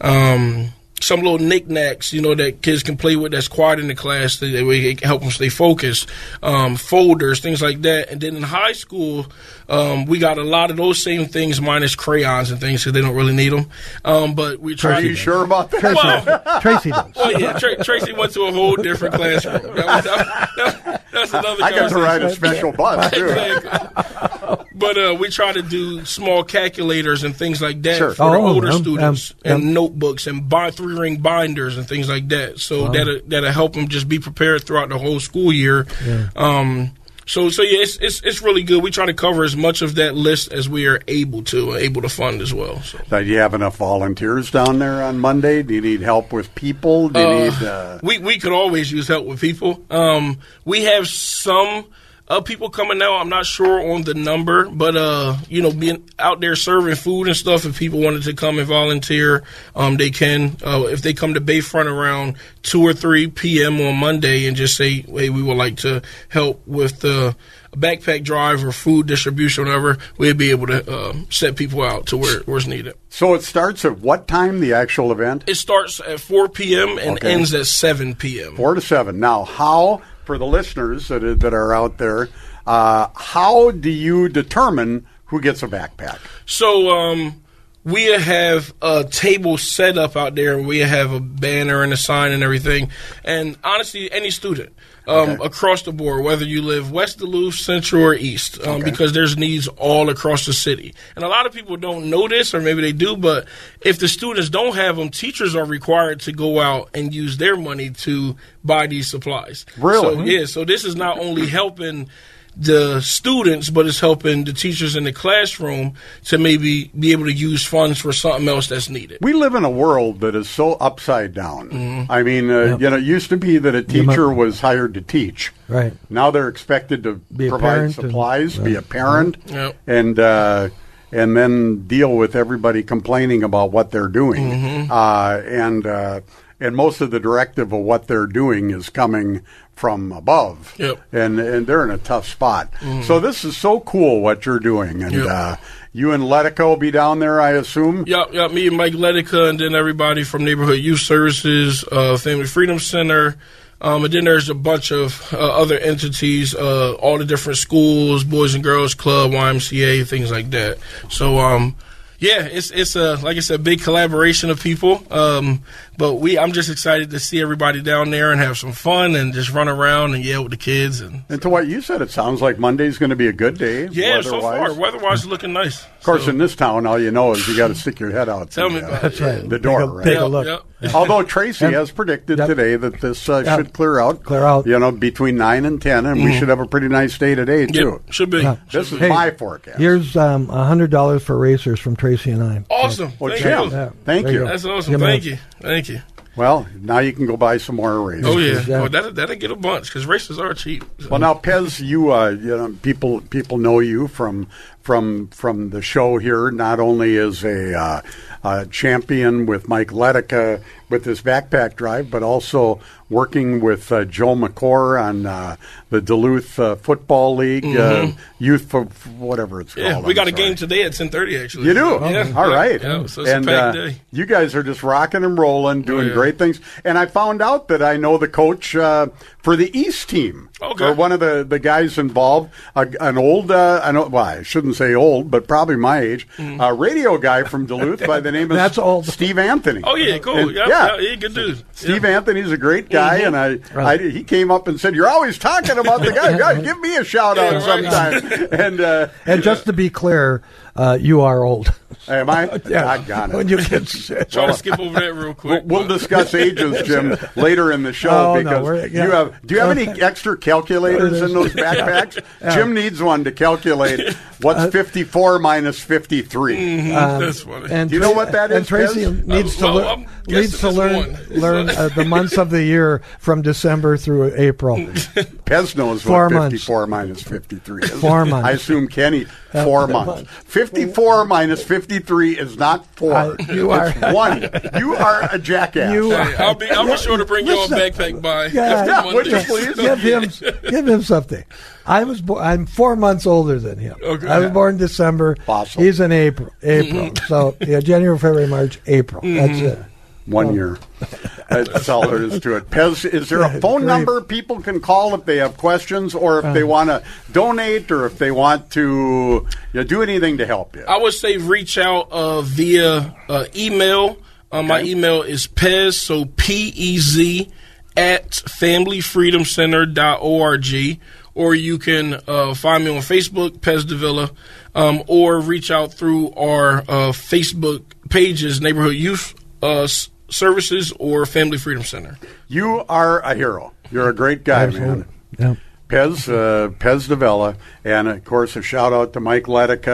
um, some little knickknacks, you know, that kids can play with that's quiet in the class. That we help them stay focused. Um, folders, things like that. And then in high school, um, we got a lot of those same things minus crayons and things because they don't really need them. Um, but we try. Are you to, sure about that? Well, Tracy does. Well, yeah, Tra- Tracy went to a whole different classroom. That was, that, that, that's another. I got to ride a special bus too. Exactly. But uh, we try to do small calculators and things like that sure. for oh, older um, students, um, and um, notebooks and bi- three-ring binders and things like that. So wow. that'll, that'll help them just be prepared throughout the whole school year. Yeah. Um, so, so yeah, it's, it's it's really good. We try to cover as much of that list as we are able to, able to fund as well. So, do you have enough volunteers down there on Monday? Do you need help with people? Do you uh, need? Uh... We we could always use help with people. Um, we have some. Uh, people coming out, I'm not sure on the number, but, uh, you know, being out there serving food and stuff, if people wanted to come and volunteer, um, they can. Uh, if they come to Bayfront around two or three p.m. on Monday and just say, hey, we would like to help with the backpack drive or food distribution, whatever, we'd be able to uh, set people out to where, where it's needed. So it starts at what time, the actual event? It starts at four p.m. and okay. ends at seven p.m. four to seven. Now, how... for the listeners that are, that are out there, uh, how do you determine who gets a backpack? So um, we have a table set up out there, and we have a banner and a sign and everything. And honestly, any student um, okay. across the board, whether you live west Duluth, central, or east, um, okay. because there's needs all across the city. And a lot of people don't know this, or maybe they do, but if the students don't have them, teachers are required to go out and use their money to buy these supplies. Really? So, yeah, so this is not only helping the students, but it's helping the teachers in the classroom to maybe be able to use funds for something else that's needed. We live in a world that is so upside down. Mm-hmm. I mean, uh, yep. you know, it used to be that a teacher was hired to teach. Right. Now they're expected to be provide supplies, and, right. be a parent, yep. and uh, and then deal with everybody complaining about what they're doing. Mm-hmm. Uh, and uh, and most of the directive of what they're doing is coming from above, yep. and and they're in a tough spot. Mm. So this is so cool what you're doing, and yep. uh, you and Letica will be down there, I assume? Yeah, yeah, me and Mike Letica, and then everybody from Neighborhood Youth Services, uh, Family Freedom Center, um, and then there's a bunch of uh, other entities, uh, all the different schools, Boys and Girls Club, Y M C A, things like that. So, um, yeah, it's it's a like I said, big collaboration of people. Um, But we, I'm just excited to see everybody down there and have some fun and just run around and yell with the kids. And, and to what you said, it sounds like Monday's going to be a good day. Yeah, so far, weather-wise, looking nice. Of course, so. In this town, all you know is you got to stick your head out. Tell me about it. Yeah. The door, take a, right? Take a look. Yep. Although Tracy yep. has predicted yep. today that this uh, yep. should clear out. Clear out. You know, between nine and ten, and mm. we should have a pretty nice day today, too. Yep. Should be. Yeah. This should is be. my hey, forecast. Here's um, one hundred dollars for racers from Tracy and I. Awesome. So, well, thank Jim, you. Yeah. Thank you. That's awesome. Give thank you. Thank you. Well, now you can go buy some more racers. Oh yeah, yeah. Oh, that'll, that'll get a bunch because races are cheap. So. Well, now Pez, you uh, you know people people know you from from from the show here. Not only as a uh, uh, champion with Mike Letica with his backpack drive, but also working with uh, Joe McCore on uh, the Duluth uh, Football League mm-hmm. uh, youth for whatever it's yeah, called. Yeah, we got I'm a sorry. game today at ten thirty. Actually, you do. Oh, yeah. All right. Yeah, so it's and a packed uh, day. You guys are just rocking and rolling, doing oh, yeah. great. things. And I found out that I know the coach uh, for the East team, okay. or one of the, the guys involved, uh, an old, uh, I know, well, I shouldn't say old, but probably my age, mm. a radio guy from Duluth by the name of That's old. Steve Anthony. Oh, yeah, cool. And, yep, yeah, yeah, good dude. Steve yep. Anthony's a great guy, mm-hmm. and I, right. I he came up and said, "You're always talking about the guy. God, give me a shout-out yeah, right. sometime." and, uh, and just to be clear, Uh, you are old. Am I? Yeah. I got it. When you get sick. Try to skip over that real quick. We'll, we'll discuss ages, Jim, later in the show. Oh, because no, yeah. you have. Do you have any extra calculators in those backpacks? yeah. Jim needs one to calculate what's uh, fifty-four minus fifty-three. Mm-hmm. Um, That's funny. And do you know what that is? And Tracy is? needs uh, well, to, le- needs to learn learn uh, the months of the year from December through April. Pez knows four what fifty-four months. Minus fifty-three is. Four months. I assume Kenny, four uh, months. fifty-four minus fifty-three is not four. Uh, you it's are one. You are a jackass. You are, hey, I'll be. I'll be sure to bring your backpack by. Yeah, yeah would you please give him give him something? I was. Bo- I'm four months older than him. Okay. I was born in December. Awesome. He's in April. April. Mm-hmm. So yeah, January, February, March, April. Mm-hmm. That's it. One oh. year. That's all there is to it. Pez, is there a phone Great. number people can call if they have questions or if uh, they want to donate or if they want to you know, do anything to help you? I would say reach out uh, via uh, email. Uh, okay. My email is Pez, so P E Z, at family freedom center dot org. Or you can uh, find me on Facebook, Pez Davila, um, or reach out through our uh, Facebook pages, Neighborhood Youth uh Services or Family Freedom Center. You are a hero. You're a great guy, Absolutely. man. Yeah. Pez, uh, Pez Davila, and of course a shout out to Mike Letica,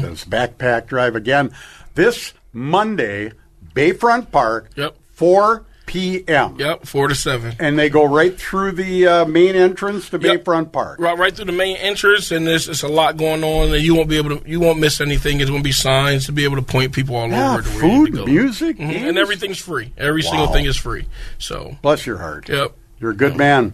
mm-hmm. this backpack drive again. This Monday, Bayfront Park, yep. four p.m. Yep, four to seven. And they go right through the uh, main entrance to yep. Bayfront Park. Right, right through the main entrance, and there's, there's a lot going on, and you won't be able to, you won't miss anything. There's going to be signs to be able to point people all yeah, over to where you need to go. Food, music, mm-hmm. and everything's free. Every wow. single thing is free. So bless your heart. Yep, you're a good yep. man.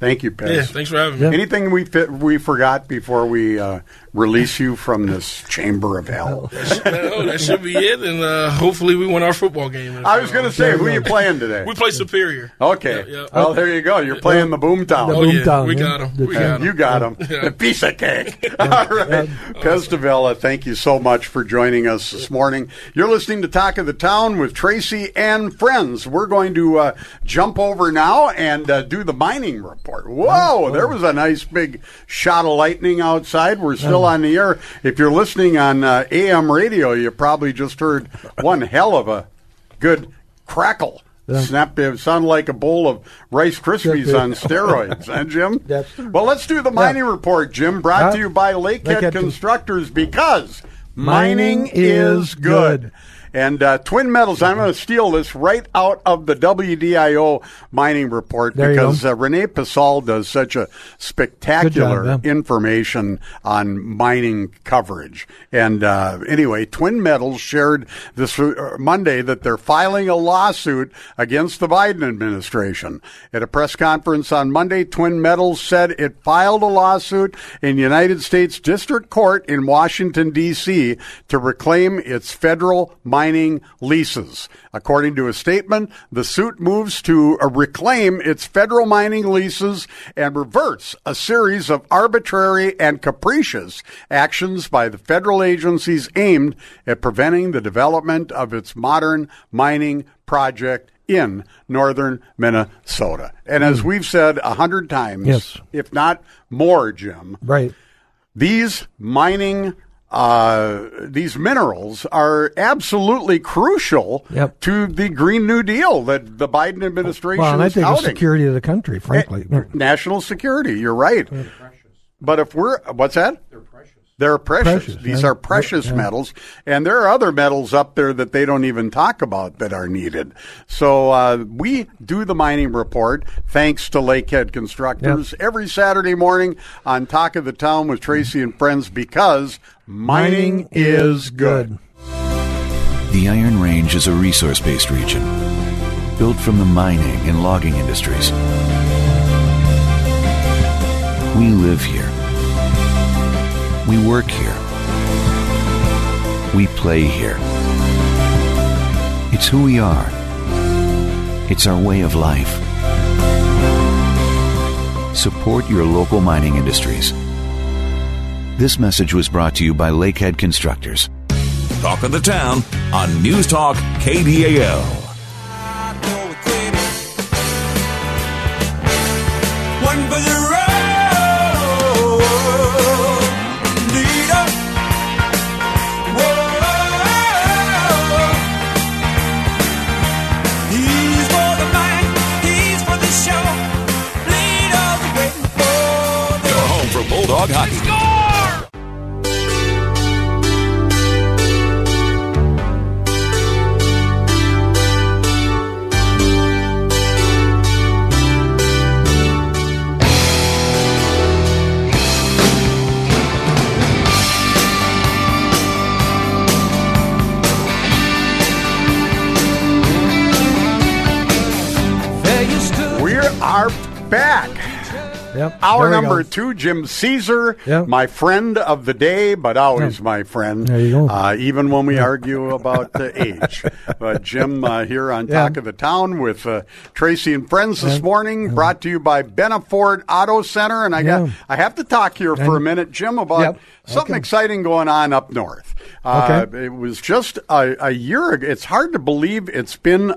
Thank you, Pez. Yeah, thanks for having me. Yep. Anything we fit, we forgot before we uh, release you from this chamber of hell? Oh, that should be it, and uh, hopefully we win our football game. I was going to say, who are you playing today? We play Superior. Okay. Yeah, yeah. Well, there you go. You're playing the Boomtown. The Boomtown. Oh, yeah. We got them. We got them. You got them. Yeah. The piece of cake. Yeah. All right. Yeah. Pez Davila, thank you so much for joining us this morning. You're listening to Talk of the Town with Tracy and friends. We're going to uh, jump over now and uh, do the mining report. Whoa, there was a nice big shot of lightning outside. We're still on the air. If you're listening on uh, A M radio, you probably just heard one hell of a good crackle. Yeah. Snap, it sounded like a bowl of Rice Krispies on steroids, huh, Jim? Yes. Well, let's do the mining yeah. report, Jim, brought huh? to you by Lakehead Constructors, because mining, mining is good. good. And uh, Twin Metals, I'm going to steal this right out of the W D I O mining report there because uh, Renee Passall does such a spectacular job, yeah. information on mining coverage. And uh, anyway, Twin Metals shared this Monday that they're filing a lawsuit against the Biden administration. At a press conference on Monday, Twin Metals said it filed a lawsuit in United States District Court in Washington, D C to reclaim its federal mining mining leases. According to a statement, the suit moves to reclaim its federal mining leases and reverts a series of arbitrary and capricious actions by the federal agencies aimed at preventing the development of its modern mining project in northern Minnesota. And as we've said a hundred times, yes. if not more, Jim, right. these mining Uh, these minerals are absolutely crucial yep. to the Green New Deal that the Biden administration well, and is I think outing. The security of the country, frankly. Na- national security, you're right. They're precious. But if we're, what's that? They're precious. They're precious. precious these right? are precious yeah. metals, and there are other metals up there that they don't even talk about that are needed. So uh, we do the mining report thanks to Lakehead Constructors yep. every Saturday morning on Talk of the Town with Tracy and Friends, because mining is good. The Iron Range is a resource-based region built from the mining and logging industries. We live here. We work here. We play here. It's who we are. It's our way of life. Support your local mining industries. This message was brought to you by Lakehead Constructors. Talk of the Town on News Talk K D A L. One for the road, need a whoa. He's for the mine, he's for the show. Lead all the way for the you're home for Bulldog Hockey. Back. Yep. Hour number go. two, Jim Caesar, yep. my friend of the day, but always yep. my friend, there you go. Uh, even when we argue about uh, age. Uh, Jim uh, here on yep. Talk of the Town with uh, Tracy and Friends yep. this morning, yep. brought to you by Benaford Auto Center. And I yep. got I have to talk here yep. for a minute, Jim, about yep. something okay. exciting going on up north. Uh, okay. It was just a, a year ago. It's hard to believe it's been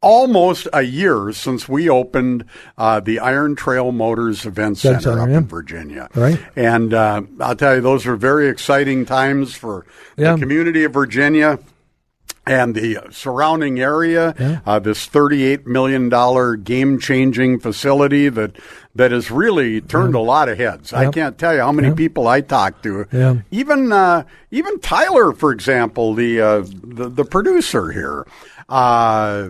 almost a year since we opened uh, the Iron Trail Motors Event Center, Center up yeah. in Virginia. Right. And uh, I'll tell you, those are very exciting times for yeah. the community of Virginia and the surrounding area. Yeah. Uh, this thirty-eight million dollars game-changing facility that that has really turned yeah. a lot of heads. Yep. I can't tell you how many yeah. people I talked to. Yeah. Even uh, even Tyler, for example, the uh, the, the producer here. Uh,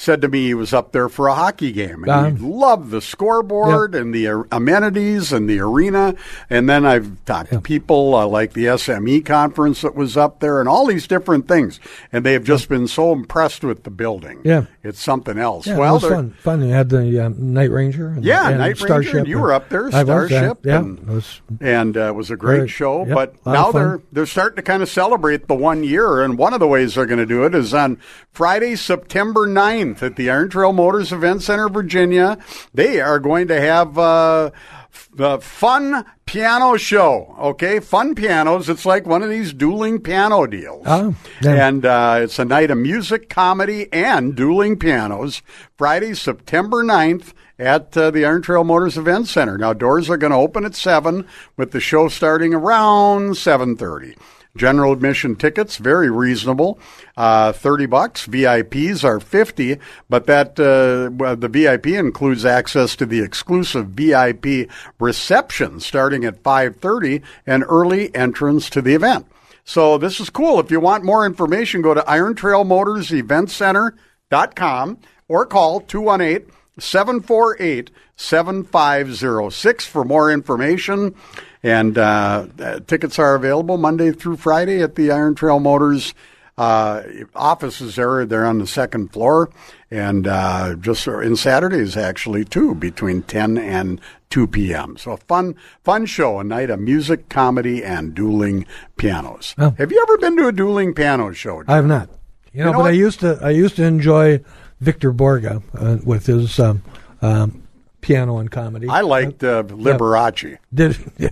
said to me he was up there for a hockey game, and um, he loved the scoreboard yeah. and the uh, amenities and the arena. And then I've talked yeah. to people uh, like the S M E conference that was up there and all these different things, and they have just yeah. been so impressed with the building. Yeah. It's something else. Yeah, well, it was fun. fun. You had the uh, Night Ranger. And yeah, the, and Night Starship Ranger, and you were up there, I Starship. Yeah, and it was, and, uh, it was a great very, show. Yep, but now they're, they're starting to kind of celebrate the one year, and one of the ways they're going to do it is on Friday, September ninth, at the Iron Trail Motors Event Center, Virginia. They are going to have uh, f- a fun piano show, okay? Fun pianos. It's like one of these dueling piano deals. Oh, yeah. And uh, it's a night of music, comedy, and dueling pianos, Friday, September ninth, at uh, the Iron Trail Motors Event Center. Now, doors are going to open at seven, with the show starting around seven thirty. General admission tickets, very reasonable, uh, thirty bucks. V I Ps are fifty, but that uh, the V I P includes access to the exclusive V I P reception starting at five thirty and early entrance to the event. So this is cool. If you want more information, go to iron trail motors event center dot com or call two one eight, seven four eight, seven five zero six for more information. And uh, tickets are available Monday through Friday at the Iron Trail Motors uh, offices there. They're on the second floor, and uh, just in Saturdays, actually, too, between ten and two p.m. So a fun, fun show, a night of music, comedy, and dueling pianos. Oh. Have you ever been to a dueling piano show, Jim? I have not. You know, you know but what? I used to I used to enjoy Victor Borga uh, with his um, um, piano and comedy. I liked uh, Liberace. Yeah. Did, yeah,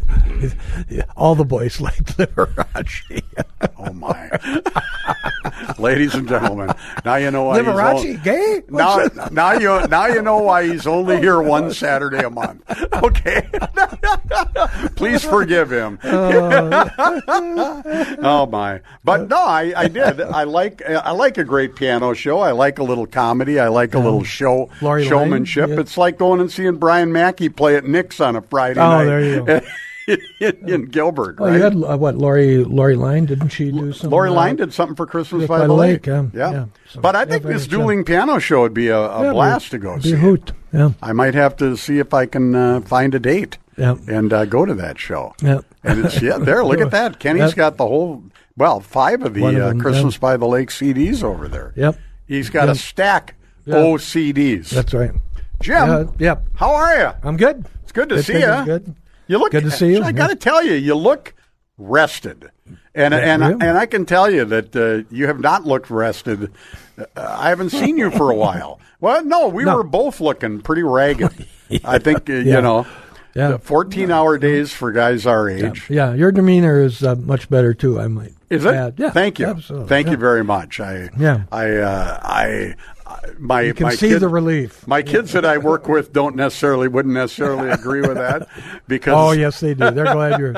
yeah. All the boys liked Liberace. Oh, my. ladies and gentlemen. Now you know why Liberace he's only, gay? Now, now you now you know why he's only here one Saturday a month. Okay, please forgive him. Oh my! But no, I, I did. I like I like a great piano show. I like a little comedy. I like a little show Laurie showmanship. Lane, yeah. It's like going and seeing Brian Mackey play at Nick's on a Friday oh, night. Oh, there you go. In Gilbert, well, right? You had uh, what Laurie Laurie Line didn't she do something? Laurie Line uh, did something for Christmas by, by the Lake. lake. Um, yeah, yeah. So, but I think yeah, this dueling job. piano show would be a, a yeah, blast to go see. A hoot. Yeah. I might have to see if I can uh, find a date. Yeah. and uh, go to that show. Yeah, and it's yeah there. Look at that, Kenny's yep. got the whole well five of the of them, uh, Christmas yep. by the Lake C Ds over there. Yep, he's got yep. a stack yep. of C Ds. That's right, Jim. Uh, yep. How are you? I'm good. It's good to it's see good, you. Good. You look good to see you. I got to tell you, you look rested, and yeah, and really? and I can tell you that uh, you have not looked rested. Uh, I haven't seen you for a while. Well, no, we no. were both looking pretty ragged. yeah. I think uh, yeah. you know, yeah. fourteen-hour days for guys our age. Yeah, yeah. Your demeanor is uh, much better too. I might. Is it? Add. Yeah. Thank you. Absolutely. Thank yeah. you very much. I. Yeah. I. Uh, I. My, you can my see kid, the relief. My kids yeah. that I work with don't necessarily wouldn't necessarily agree with that because oh yes they do. They're glad you're.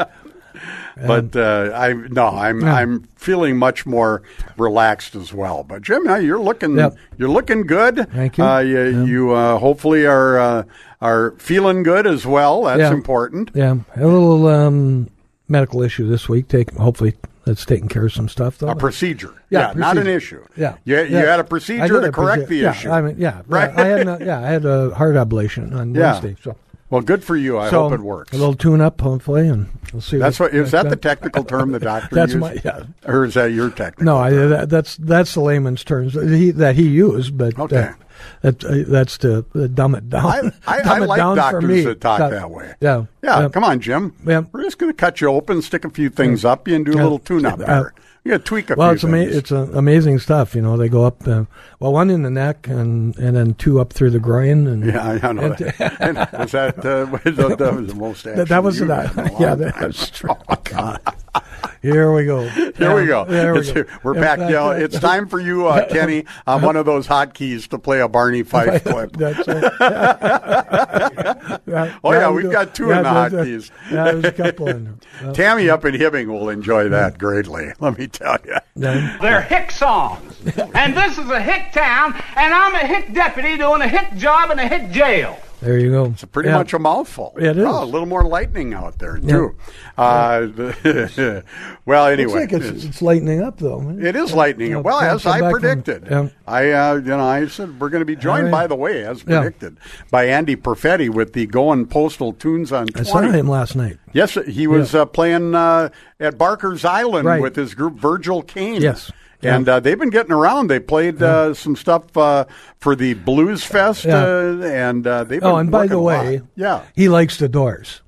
But uh, I no, I'm yeah. I'm feeling much more relaxed as well. But Jim, you're looking yep. you're looking good. Thank you. Uh, you yeah. you uh, hopefully are uh, are feeling good as well. That's yeah. important. Yeah, a little um, medical issue this week. Take hopefully. That's taking care of some stuff, though. A procedure. Yeah, yeah procedure. Not an issue. Yeah. You, you yeah. had a procedure to correct procedure. the yeah, issue. I mean, yeah. Right. I had a, yeah, I had a heart ablation on yeah. Wednesday. So. Well, good for you. I so, hope it works. A little tune-up, hopefully, and we'll see. That's what, what is that done. The technical term the doctor that's used? My, yeah. Or is that your technical no, term? No, that, that's that's the layman's terms that he, that he used, but okay. uh, that, uh, that's to uh, dumb it down. I, I, dumb I like down doctors that talk that, that way. Yeah. Yeah, yeah, come on, Jim. Yeah. We're just going to cut you open, stick a few things yeah. up, you and do a yeah. little tune-up yeah. there. You got to tweak a well, few Well, it's, ama- it's uh, amazing stuff. You know, they go up, uh, well, one in the neck and, and then two up through the groin. And, yeah, I know and, that. and was that, uh, that was the most action That was that. Yeah, that's true. Oh, God. Here we go. Here yeah, we go. There we it's, go. We're yeah, back. That, you know, that, it's time for you, uh, Kenny, on one of those hotkeys to play a Barney Fife clip. That's right. right. Oh, yeah, yeah we've do, got two yeah, in the hotkeys. Yeah, there's a couple in there. Uh, Tammy up in Hibbing will enjoy that yeah. greatly, let me tell you. Yeah. They're hick songs, and this is a hick town, and I'm a hick deputy doing a hick job in a hick jail. There you go. It's pretty yeah. much a mouthful. It is. Oh, a little more lightning out there, too. Yeah. Uh, well, anyway. Looks like it's, it's, it's lightning up, though. Man. It is yeah. lightning up. Well, yeah. as I predicted. Yeah. I, uh, you know, I said we're going to be joined, right. by the way, as yeah. predicted, by Andy Perfetti with the Going Postal Tunes on twenty. I saw him last night. Yes, he was yeah. uh, playing uh, at Barker's Island right. with his group Virgil Cain. Yes. And uh, they've been getting around. They played uh, some stuff uh, for the Blues Fest, yeah. uh, and uh, they've been. Oh, and by the way, yeah. he likes the Doors.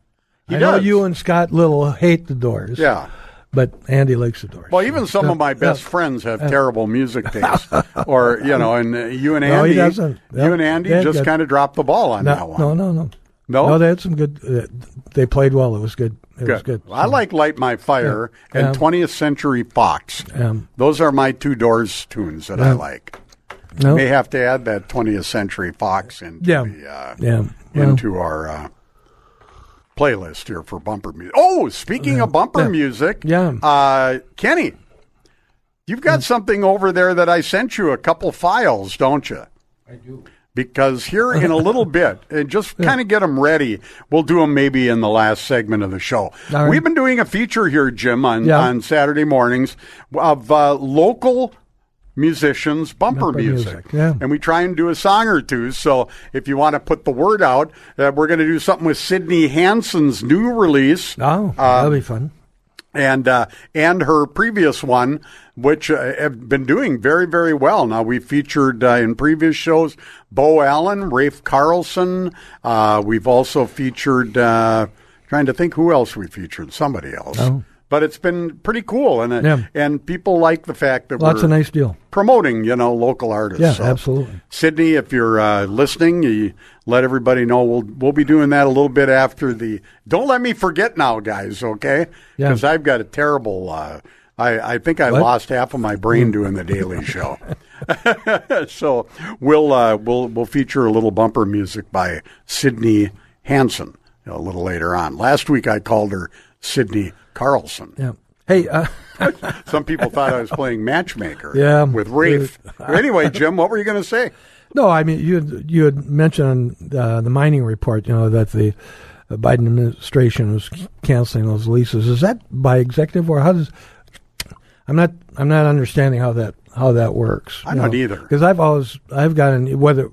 He I does. know you and Scott Little hate the Doors. Yeah. But Andy likes the Doors. Well, even some uh, of my best uh, friends have uh, terrible music taste, or you know, and uh, you and Andy, no, he doesn't. Yep. you and Andy Dad just kind of dropped the ball on no, that one. No, no, no. No? no, they had some good. Uh, they played well. It was good. It good. was good. So. I like Light My Fire yeah. and um, twentieth Century Fox. Um, Those are my two Doors tunes that yeah. I like. No. You may have to add that twentieth Century Fox into yeah. the, uh, yeah. well, into our uh, playlist here for bumper music. Oh, speaking yeah. of bumper yeah. music, yeah. Uh, Kenny, you've got yeah. something over there that I sent you a couple files, don't you? I do. Because here in a little bit, and just yeah. kind of get them ready, we'll do them maybe in the last segment of the show. Right. We've been doing a feature here, Jim, on, yeah. on Saturday mornings of uh, local musicians, bumper, bumper music. music. Yeah. And we try and do a song or two. So if you want to put the word out, uh, we're going to do something with Sydney Hansen's new release. Oh, uh, that'll be fun. And uh, and her previous one, which uh, have been doing very, very well. Now, we featured uh, in previous shows Bo Allen, Rafe Carlson. Uh, we've also featured, uh, trying to think who else we featured, somebody else. Oh. But it's been pretty cool, and uh, yeah. and people like the fact that Lots we're of nice deal. promoting, you know, local artists. Yeah, so, absolutely. Sydney, if you're uh, listening, you let everybody know. We'll we'll be doing that a little bit after the. Don't let me forget now, guys. Okay, because yeah. I've got a terrible uh, I, I think I what? lost half of my brain doing the Daily Show. So we'll uh, we'll we'll feature a little bumper music by Sydney Hansen a little later on. Last week I called her Sydney Carlson. Yeah. Hey, uh, some people thought I was playing matchmaker. Yeah, with Rafe. Anyway, Jim, what were you going to say? No, I mean you you had mentioned uh, the mining report. You know that the The Biden administration is canceling those leases. Is that by executive or how does? I'm not. I'm not understanding how that how that works. I'm not either. Because I've always I've gotten whether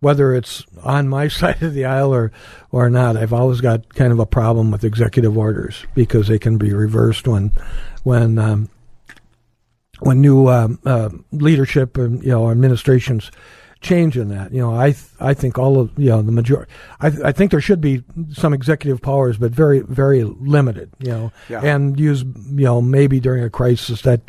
whether it's on my side of the aisle or or not. I've always got kind of a problem with executive orders because they can be reversed when when um, when new um, uh, leadership and you know administrations. Change in that, you know, I th- I think all of you know the majority. I th- I think there should be some executive powers, but very very limited, you know, yeah. and use you know maybe during a crisis that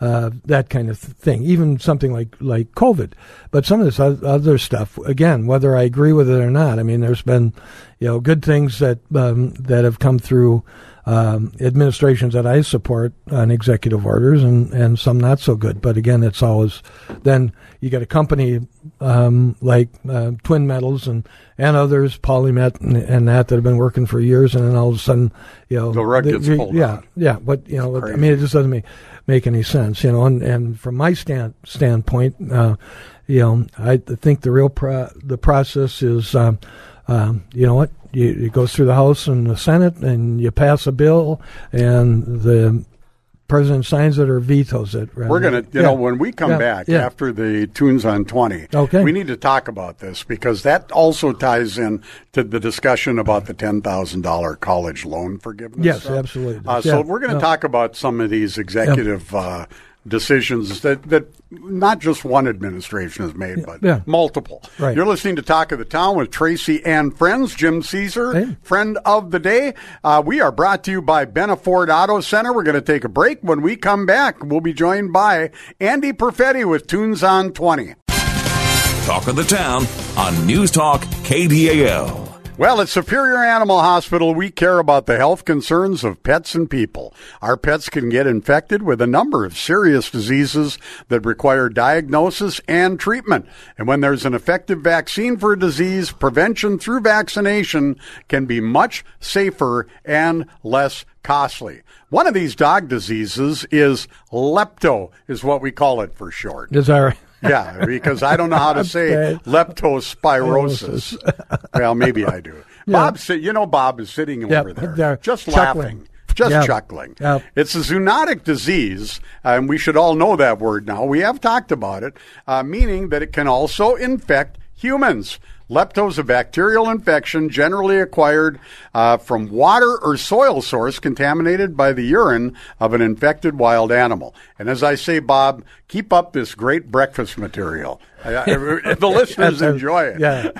uh, that kind of th- thing, even something like like COVID. But some of this other stuff, again, whether I agree with it or not, I mean, there's been you know good things that um, that have come through um, administrations that I support on executive orders, and and some not so good. But again, it's always then you got a company. Um, like uh, Twin Metals and, and others, Polymet and, and that that have been working for years, and then all of a sudden, you know, the rug gets pulled yeah, out. Yeah, but you know, I mean, it just doesn't make, make any sense, you know. And, and from my stand standpoint, uh, you know, I think the real pro- the process is, um, um, you know, what you, it goes through the House and the Senate, and you pass a bill, and the President signs it or vetoes it. Right? We're going to, you yeah. know, when we come yeah. back yeah. after the Tunes on twenty, okay. we need to talk about this because that also ties in to the discussion about the ten thousand dollars college loan forgiveness. Yes, stuff. absolutely. Uh, yeah. So we're going to no. talk about some of these executive yeah. uh, decisions that, that not just one administration has made, yeah. but yeah. multiple. Right. You're listening to Talk of the Town with Tracy and friends. Jim Caesar, hey. friend of the day. Uh, we are brought to you by Benaford Auto Center. We're going to take a break. When we come back, we'll be joined by Andy Perfetti with Tunes on twenty. Talk of the Town on News Talk K D A L. Well, at Superior Animal Hospital, we care about the health concerns of pets and people. Our pets can get infected with a number of serious diseases that require diagnosis and treatment. And when there's an effective vaccine for a disease, prevention through vaccination can be much safer and less costly. One of these dog diseases is lepto, is what we call it for short. Is that right? Yeah, because I don't know how to say okay. leptospirosis. Well, maybe I do. Yeah. Bob, you know, Bob is sitting yep, over there, there just chuckling. laughing, just yep. chuckling. Yep. It's a zoonotic disease, and we should all know that word now. We have talked about it, uh, meaning that it can also infect humans. Lepto is a bacterial infection generally acquired uh, from water or soil source contaminated by the urine of an infected wild animal. And as I say, Bob, keep up this great breakfast material. I, I, the listeners enjoy it. Yeah.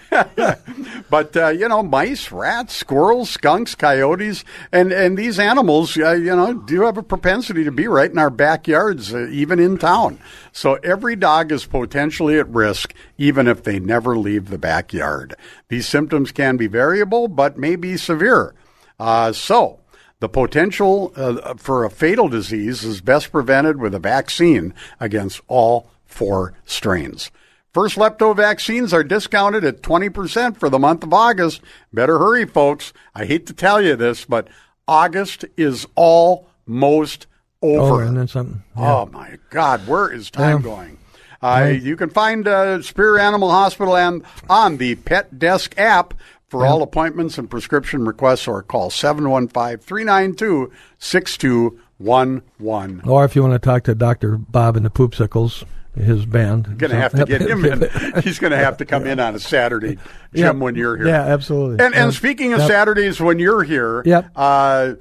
But, uh, you know, mice, rats, squirrels, skunks, coyotes, and, and these animals, uh, you know, do have a propensity to be right in our backyards, uh, even in town. So every dog is potentially at risk, even if they never leave the backyard. These symptoms can be variable, but may be severe. Uh, so, the potential uh, for a fatal disease is best prevented with a vaccine against all four strains. First lepto vaccines are discounted at twenty percent for the month of August. Better hurry, folks. I hate to tell you this, but August is almost over. Oh, and then something. Yeah. Oh, my God. Where is time yeah. going? Uh, you can find uh, Superior Animal Hospital and on the Pet Desk app for yeah. all appointments and prescription requests, or call seven one five, three nine two, six two one one. Or if you want to talk to Doctor Bob and the Poopsicles, his band. You're going to have to get him in. He's going to have to come yeah. in on a Saturday, Jim, yeah. when you're here. Yeah, absolutely. And, and um, speaking of yep. Saturdays when you're here, yep. uh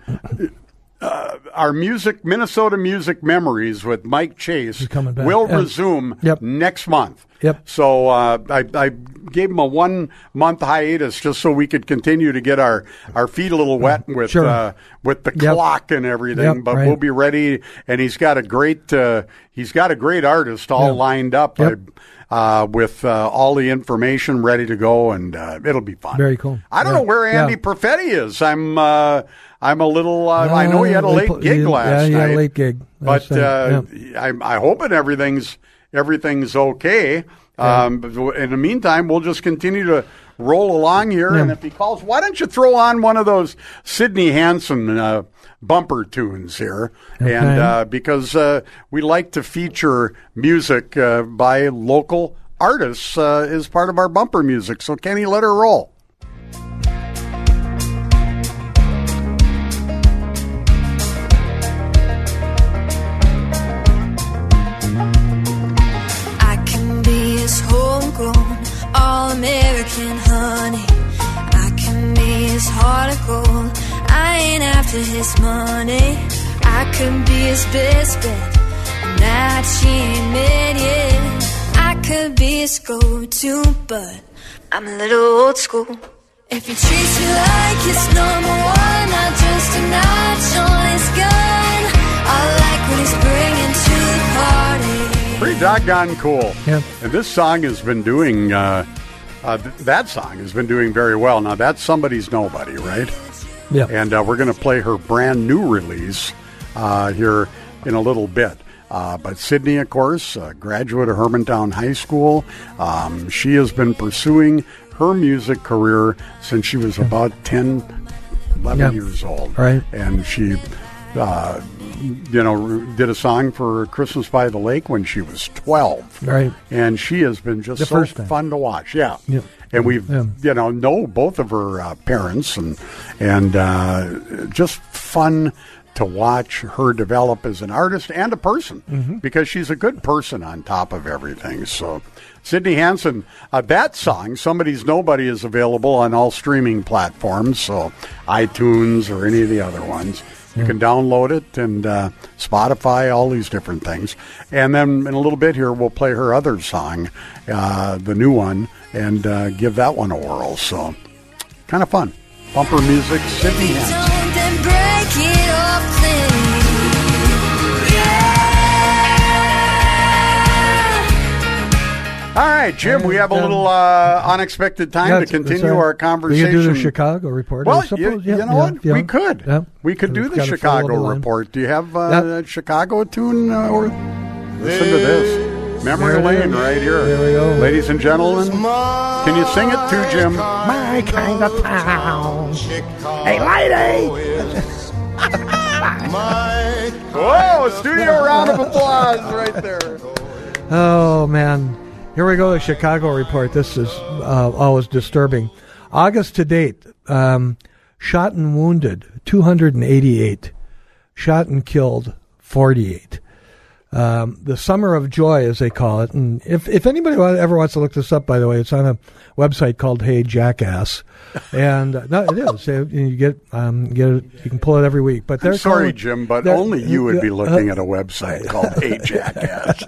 Uh, our music, Minnesota Music Memories with Mike Chase will yeah. resume yep. next month. Yep. So uh, I, I gave him a one-month hiatus just so we could continue to get our, our feet a little wet with sure. uh, with the yep. clock and everything. Yep, but right. we'll be ready. And he's got a great uh, he's got a great artist all yep. lined up yep. uh, with uh, all the information ready to go, and uh, it'll be fun. Very cool. I don't yeah. know where Andy yeah. Perfetti is. I'm. Uh, I'm a little. Uh, uh, I know you had a late we, gig last yeah, night. Yeah, late gig. But uh, yeah. I'm I hoping everything's everything's okay. Yeah. Um, in the meantime, we'll just continue to roll along here. Yeah. And if he calls, why don't you throw on one of those Sidney Hansen uh, bumper tunes here? Okay. And uh, because uh, we like to feature music uh, by local artists uh, as part of our bumper music. So, Kenny, let her roll. American honey, I can be his heart of gold. I ain't after his money. I could be his best bet, and that she ain't made yet. I could be his go-to, but I'm a little old school. If he treats you like it's number one, not just a notch on his gun, I like what he's bringing to the party. Pretty doggone cool. Yeah. And this song has been doing. Uh, Uh, th- that song has been doing very well. Now, that's Somebody's Nobody, right? Yeah. And uh, we're going to play her brand new release uh, here in a little bit. Uh, but Sydney, of course, a graduate of Hermantown High School, um, she has been pursuing her music career since she was about ten, eleven yep. years old. Right. And she, uh, you know, did a song for Christmas by the Lake when she was twelve. Right. And she has been just the so fun to watch. Yeah. Yep. And we've, yep. you know, know both of her uh, parents and, and uh, just fun to watch her develop as an artist and a person mm-hmm. because she's a good person on top of everything. So, Sidney Hansen, uh, that song, Somebody's Nobody, is available on all streaming platforms. So, iTunes or any of the other ones. You can download it and uh, Spotify, all these different things. And then in a little bit here, we'll play her other song, uh, the new one, and uh, give that one a whirl. So, kind of fun. Bumper music, Sydney Hansen. All right, Jim, we have a little uh, unexpected time yeah, to continue right. our conversation. We could do the Chicago report. Well, you, you know yeah, what? Yeah, we could. Yeah. We could so do the Chicago report. Line. Do you have uh, yeah. a Chicago tune? Uh, or Listen to this. Memory Lane right here. There we go. Ladies and gentlemen, can you sing it too, Jim? My kind of town. Hey, lady! Whoa, studio round of applause right there. Oh, man. Here we go, the Chicago report. This is uh, always disturbing. August to date, um, shot and wounded, two hundred eighty-eight. Shot and killed, forty-eight. Um, the Summer of Joy, as they call it. And if, if anybody ever wants to look this up, by the way, it's on a website called Hey Jackass. And uh, no, it is. You get, um, get it, you can pull it every week. But I'm sorry, called, Jim, but only you would be looking uh, at a website called Hey Jackass.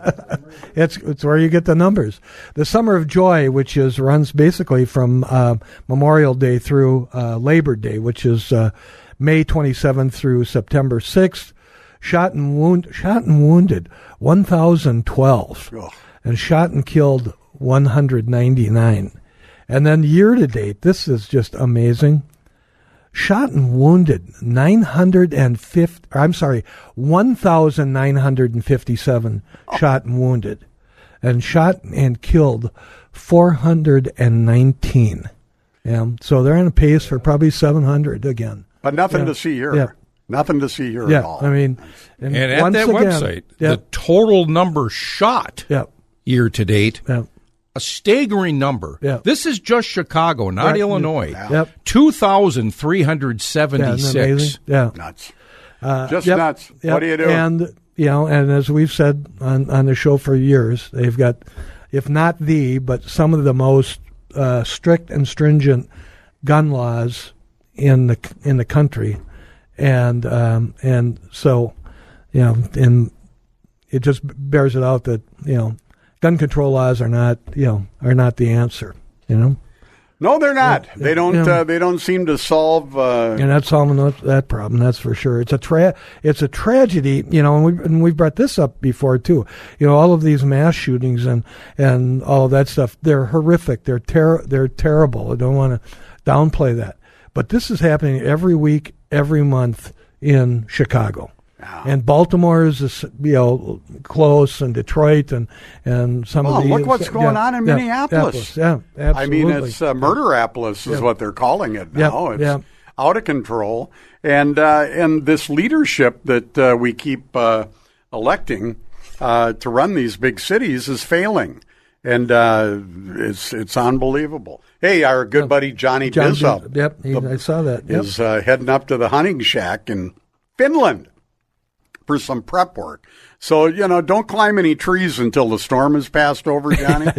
it's it's where you get the numbers. The Summer of Joy, which is runs basically from uh, Memorial Day through uh, Labor Day, which is uh, May twenty-seventh through September sixth. Shot and wound, shot and wounded, one thousand twelve, oh. and shot and killed, one hundred ninety-nine. And then year to date, this is just amazing. Shot and wounded, nine hundred fifty. I'm sorry, one thousand nine hundred fifty-seven oh. shot and wounded, and shot and killed, four hundred nineteen. Yeah, so they're on a pace for probably seven hundred again. But nothing yeah. to see here. Yeah. Nothing to see here yeah, at all. I mean, and, and at that again, website, yep. the total number shot yep. year to date, yep. a staggering number. Yep. This is just Chicago, not right. Illinois. Yep. two thousand three hundred seventy-six. Yeah, yeah. Nuts. Uh, just yep. nuts. Yep. What do you do? And, you know, and as we've said on, on the show for years, they've got, if not the, but some of the most uh, strict and stringent gun laws in the in the country. And um, and so, you know, and it just bears it out that, you know, gun control laws are not, you know, are not the answer, you know? No, they're not. It, they don't you know, uh, they don't seem to solve uh You're not solving that problem, that's for sure. It's a tra- it's a tragedy, you know, and we and we've brought this up before too. You know, all of these mass shootings and, and all of that stuff, they're horrific, they're ter- they're terrible. I don't want to downplay that. But this is happening every week, every month in Chicago. Wow. And Baltimore is, you know, close, and Detroit, and, and some oh, of the... Oh, look what's going yeah, on in yeah, Minneapolis. Yeah, absolutely. I mean, it's uh, Murderapolis is yeah. what they're calling it now. Yeah, it's yeah. out of control. And uh, and this leadership that uh, we keep uh, electing uh, to run these big cities is failing. And uh, it's it's unbelievable. Hey, our good buddy Johnny John Bizzo. Biz, yep, he, the, I saw that. Yep. Is uh, heading up to the hunting shack in Finland for some prep work. So, you know, don't climb any trees until the storm has passed over, Johnny,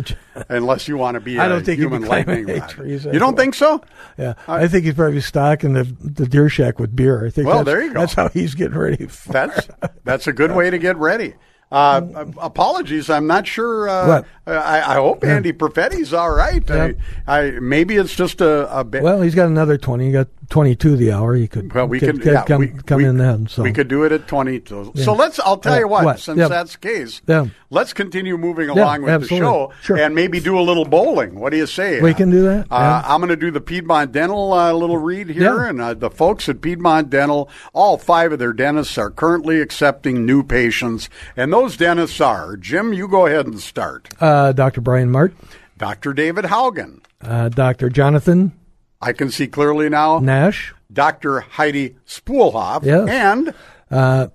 unless you want to be I don't a think human lightning rod. Trees, you don't think so? Yeah. Uh, I think he's probably stocking the, the deer shack with beer. I think well, there you go. That's how he's getting ready. For. That's That's a good way to get ready. Uh, apologies, I'm not sure. Uh, I, I hope Andy yeah. Perfetti's all right. Yeah. I, I, maybe it's just a, a bit. Well, he's got another twenty. He got twenty-two the hour. He could, well, we could, could yeah, come, we, come we, in then. So. We could do it at twenty. So yeah. let's, I'll tell yeah. you what, what? since yeah. that's the case, yeah. let's continue moving along yeah, with absolutely. the show sure. and maybe do a little bowling. What do you say? We can do that. Uh, yeah. I'm going to do the Piedmont Dental uh, little read here. Yeah. And uh, the folks at Piedmont Dental, all five of their dentists are currently accepting new patients. And those Those dentists are, Jim, you go ahead and start. Uh, Doctor Brian Mart. Doctor David Haugen. Uh, Doctor Jonathan. I can see clearly now. Nash. Doctor Heidi Spoolhoff. Yes. And uh,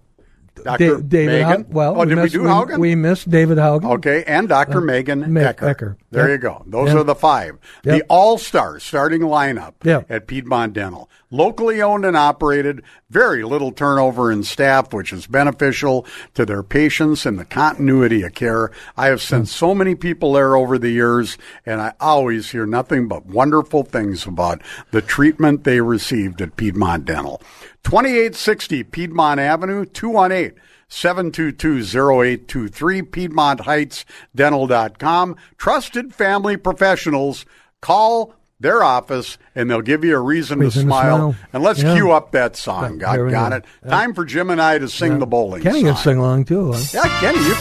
Doctor Da- David Megan. Ha- well, oh, we did missed, we do we, Haugen? We missed David Haugen. Okay, and Doctor Uh, Megan Me- Ecker. Ecker. There yep. you go. Those yep. are the five. Yep. The all-star starting lineup yep. at Piedmont Dental. Locally owned and operated, very little turnover in staff, which is beneficial to their patients and the continuity of care. I have sent so many people there over the years, and I always hear nothing but wonderful things about the treatment they received at Piedmont Dental. twenty-eight sixty Piedmont Avenue, two one eight, seven two two, zero eight two three, Piedmont Heights Dental dot com. Trusted family professionals. Call their office, and they'll give you a reason, reason to, smile. to smile. And let's yeah. cue up that song. God got, got it. Yeah. Time for Jim and I to sing yeah. the bowling Kenny song. Kenny can sing along, too. Huh? Yeah, Kenny, you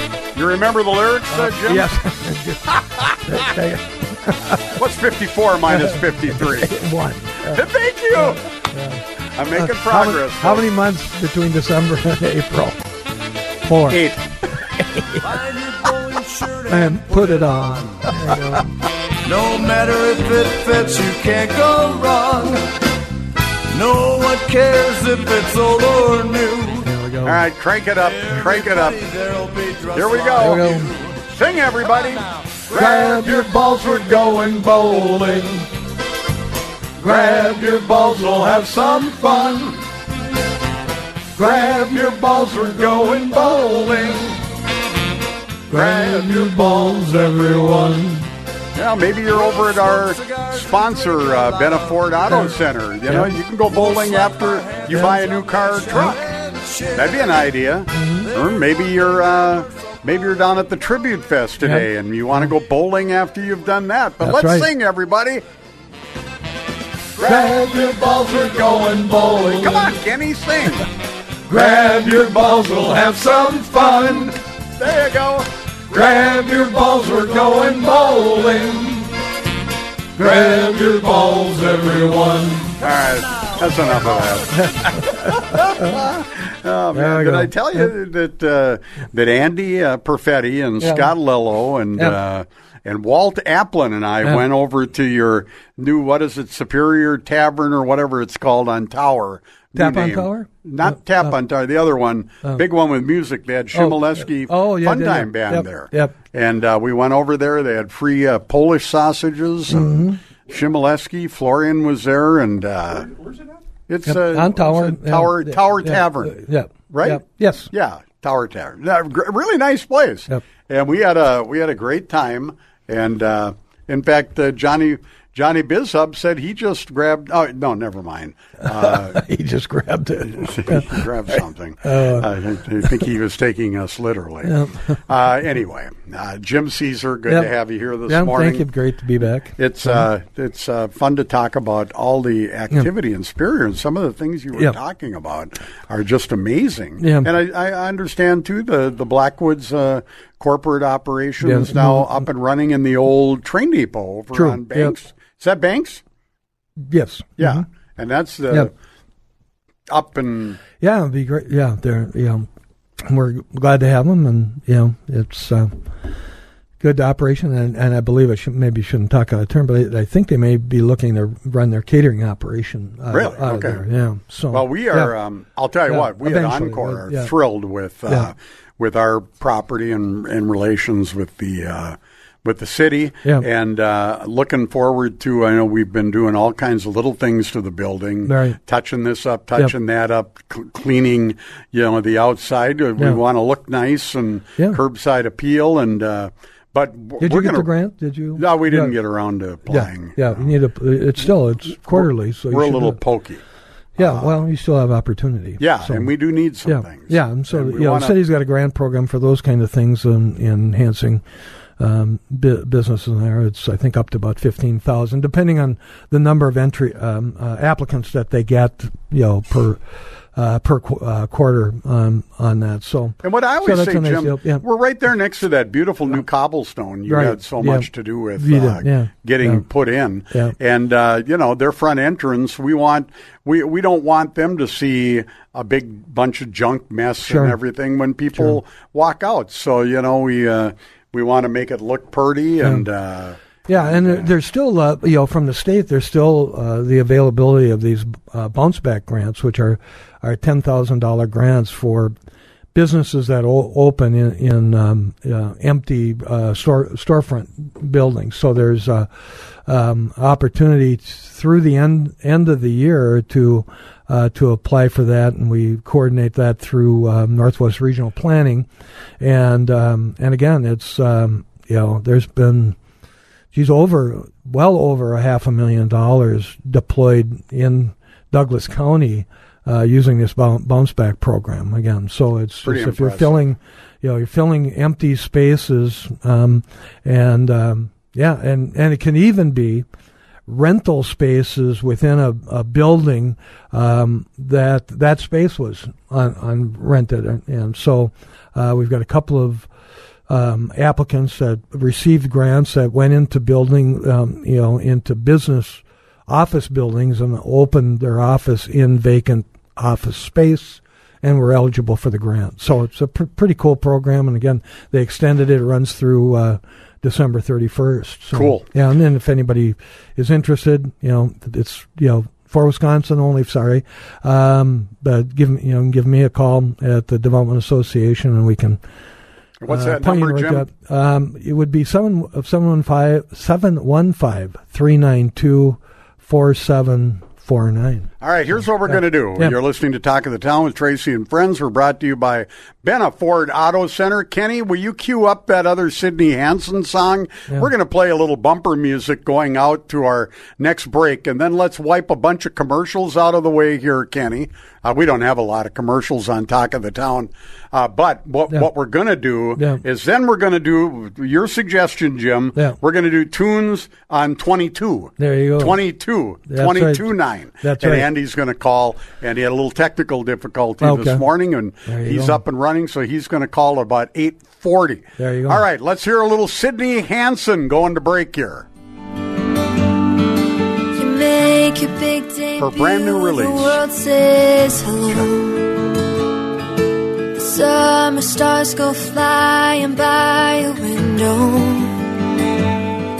can sing, too. You remember the lyrics, uh, uh, Jim? Yes. What's fifty-four minus fifty-three? One. Yeah. Thank you. Yeah. Yeah. I'm making uh, progress. How, how many months between December and April? Four. Eight. And put it on. No matter if it fits, you can't go wrong. No one cares if it's old or new. There we go. All right, crank it up, crank it up. Here we go. Here we go. Sing, everybody. Grab your balls, we're going bowling. Grab your balls, we'll have some fun. Grab your balls, we're going bowling. Grab your balls, everyone. Yeah, maybe you're over at our sponsor, uh, Beneford Auto Center. You yeah. know, you can go bowling after you yeah. buy a new car or truck. That'd be an idea. Mm-hmm. Or maybe you're uh, maybe you're down at the Tribute Fest today yeah. and you want to go bowling after you've done that. But That's let's right. sing, everybody. Grab your balls, we're going bowling. Come on, Kenny, sing. Grab your balls, we'll have some fun. There you go. Grab your balls, we're going bowling. Grab your balls, everyone. All right, that's enough of that. Oh, man, did I tell you that uh, that Andy uh, Perfetti and yeah. Scott Lillo and yeah. uh, and Walt Applin and I yeah. went over to your new, what is it, Superior Tavern or whatever it's called on Tower. Tap on Tower? Not uh, Tap uh, on Tower. The other one, uh, big one with music. They had Shimoleski oh, oh, yeah, Fun Time Band yep, there. Yep. And uh, we went over there. They had free uh, Polish sausages. Mm-hmm. And Shimoleski, Florian was there, and uh, Where, where's it at? It's yep, uh, on Tower it? Tower yeah, Tower yeah, Tavern. Yeah. Right. Yep, yes. Yeah. Tower Tavern. Uh, gr- really nice place. Yep. And we had a we had a great time. And uh, in fact, uh, Johnny. Johnny Bizhub said he just grabbed. Oh no, never mind. Uh, he just grabbed it. He grabbed something. Uh, I think he was taking us literally. Yeah. Uh, anyway, uh, Jim Caesar, good yep. to have you here this yeah, morning. Thank you. Great to be back. It's uh, it's uh, fun to talk about all the activity yeah. and spirit, and some of the things you were yeah. talking about are just amazing. Yeah. And I, I understand too the the Blackwoods. Uh, Corporate operations yeah. now up and running in the old train depot over True. on Banks. Yep. Is that Banks? Yes. Yeah, mm-hmm. And that's the yep. up and yeah, it'd be great. Yeah, they're you know we're glad to have them, and you know it's uh, good operation, and, and I believe I should, maybe shouldn't talk out of turn, but I, I think they may be looking to run their catering operation. Out, really? Out okay. Of there. Yeah. So well, we are. Yeah. Um, I'll tell you yeah, what. We at Encore are yeah. thrilled with uh, yeah. with our property and and relations with the. Uh, With the city, yeah. and uh, looking forward to, I know we've been doing all kinds of little things to the building, right. touching this up, touching yep. that up, cl- cleaning, you know, the outside. We yeah. want to look nice and yeah. curbside appeal. And uh, but w- did you get gonna, the grant? Did you? No, we didn't yeah. get around to applying. Yeah, yeah. You need a, it's still it's we're, quarterly, so you we're a little have, pokey. Yeah, uh, well, you still have opportunity. Yeah, so. And we do need some yeah. things. Yeah, and so and you know, wanna, the city's got a grant program for those kind of things and enhancing. Um, bu- business in there. It's, I think, up to about fifteen thousand, depending on the number of entry um, uh, applicants that they get, you know, per uh, per qu- uh, quarter um, on that. So, and what I always so say, nice Jim, yeah. we're right there next to that beautiful new cobblestone you right. had so yeah. much to do with uh, yeah. getting yeah. put in. Yeah. And, uh, you know, their front entrance, we want, we, we don't want them to see a big bunch of junk mess sure. and everything when people sure. walk out. So, you know, we... Uh, We want to make it look pretty, and yeah, uh, yeah and yeah. there's still uh, you know from the state there's still uh, the availability of these uh, bounce back grants, which are are ten thousand dollar grants for businesses that o- open in, in um, uh, empty uh, store storefront buildings. So there's uh, um, opportunity through the end end of the year to uh, to apply for that, and we coordinate that through um, Northwest Regional Planning. And um, and again, it's um, you know there's been geez over well over a half a million dollars deployed in Douglas County. Uh, using this bounce back program again, so it's just, if you're filling, you know, you're filling empty spaces, um, and um, yeah, and, and it can even be rental spaces within a, a building um, that that space was un, un rented, and, and so uh, we've got a couple of um, applicants that received grants that went into building, um, you know, into business office buildings and opened their office in vacant office space, and were eligible for the grant. So it's a pr- pretty cool program, and again, they extended it. It runs through uh, December thirty-first. So, cool. Yeah, and then if anybody is interested, you know, it's you know for Wisconsin only. Sorry, um, but give me you know give me a call at the Development Association, and we can. What's that uh, number, right Jim? Up. Um, it would be seven seven one five seven one five three nine two. Four seven four nine. All right, here's what we're yeah. going to do. Yeah. You're listening to Talk of the Town with Tracy and Friends. We're brought to you by Benna Ford Auto Center. Kenny, will you cue up that other Sidney Hansen song? Yeah. We're going to play a little bumper music going out to our next break, and then let's wipe a bunch of commercials out of the way here, Kenny. Uh, we don't have a lot of commercials on Talk of the Town, uh, but what, yeah. what we're going to do yeah. is then we're going to do your suggestion, Jim. Yeah. We're going to do tunes on twenty-two. There you go. twenty-two. That's twenty-two right. nine. That's and right. Andy's going to call, and he had a little technical difficulty okay. this morning, and he's go. up and running, so he's going to call about eight forty. There you go. All right, let's hear a little Sidney Hansen going to break here. You make your big day. Her brand new release. The world says hello. The summer stars go flying by your window.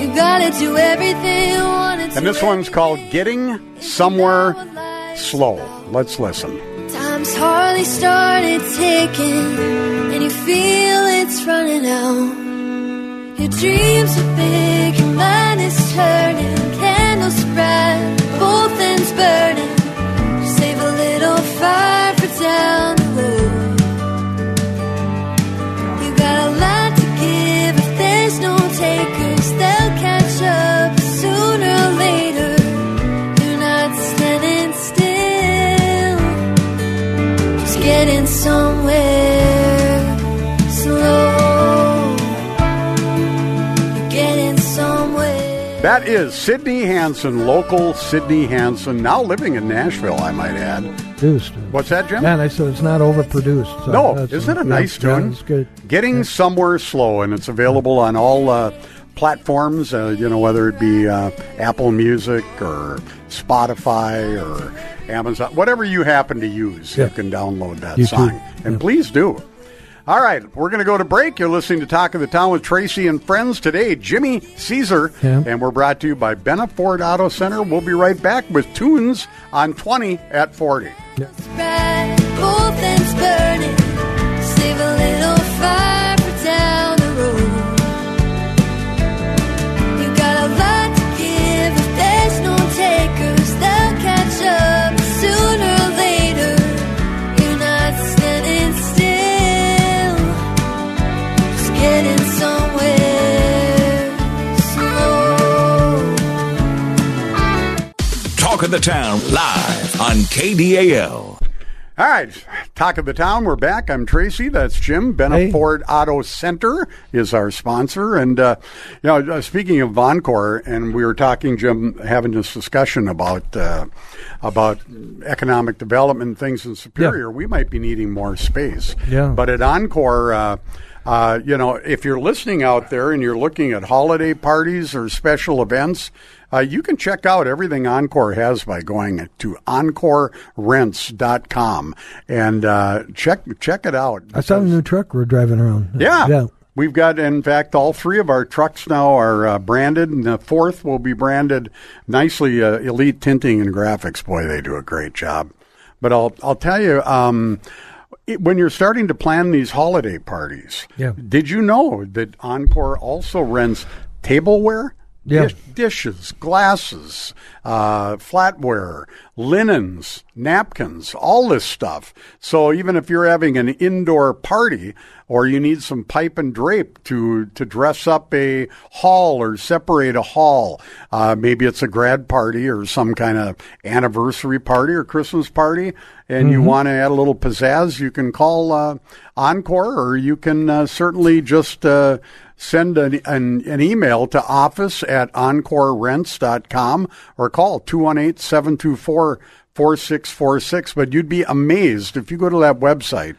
You gotta do everything you want. And this one's called Getting Somewhere Slow. Let's listen. Time's hardly started ticking, and you feel it's running out. Your dreams are big, your mind is turning, candles spread, both ends burning. Save a little fire for down the road. You got a lot to give, if there's no takers, they'll catch up sooner or later. You're not standing still, just getting somewhere slow. You're getting somewhere. That is Sidney Hansen, local Sidney Hansen, now living in Nashville, I might add. Produced. What's that, Jim? Yeah, and I said it's not overproduced. So no, isn't it a nice yeah, tune? Yeah, it's good. Getting yeah. Somewhere Slow, and it's available on all... Uh, platforms, uh, you know, whether it be uh, Apple Music or Spotify or Amazon, whatever you happen to use, yeah. you can download that you song. Too. And yeah. please do. All right, we're going to go to break. You're listening to Talk of the Town with Tracy and Friends today, Jimmy Caesar, yeah. and we're brought to you by Bennett Ford Auto Center. We'll be right back with Tunes on twenty at forty. Yeah. Save a little fire for down the road. You got a lot to give. If there's no takers, they'll catch up sooner or later. You're not standing still, just getting somewhere slow. Talk of the Town live on K D A L. All right, Talk of the Town, we're back. I'm Tracy, that's Jim. Bennett hey. Ford Auto Center is our sponsor. And, uh, you know, speaking of Encore, and we were talking, Jim, having this discussion about uh, about economic development, things in Superior, yeah. we might be needing more space. Yeah. But at Encore, uh, uh, you know, if you're listening out there and you're looking at holiday parties or special events, Uh, you can check out everything Encore has by going to encore rents dot com and uh, check check it out. I saw the new truck we're driving around. Yeah. yeah. We've got, in fact, all three of our trucks now are uh, branded, and the fourth will be branded nicely. Uh, Elite Tinting and Graphics. Boy, they do a great job. But I'll, I'll tell you... Um, It, when you're starting to plan these holiday parties, yeah. did you know that Encore also rents tableware? Yeah. Dish, dishes, glasses, uh, flatware, linens, napkins, all this stuff. So even if you're having an indoor party or you need some pipe and drape to, to dress up a hall or separate a hall, uh, maybe it's a grad party or some kind of anniversary party or Christmas party, and mm-hmm. you want to add a little pizzazz, you can call uh, Encore, or you can uh, certainly just... Uh, Send an, an an email to office at encore rents dot com or call two one eight, seven two four, four six four six. But you'd be amazed if you go to that website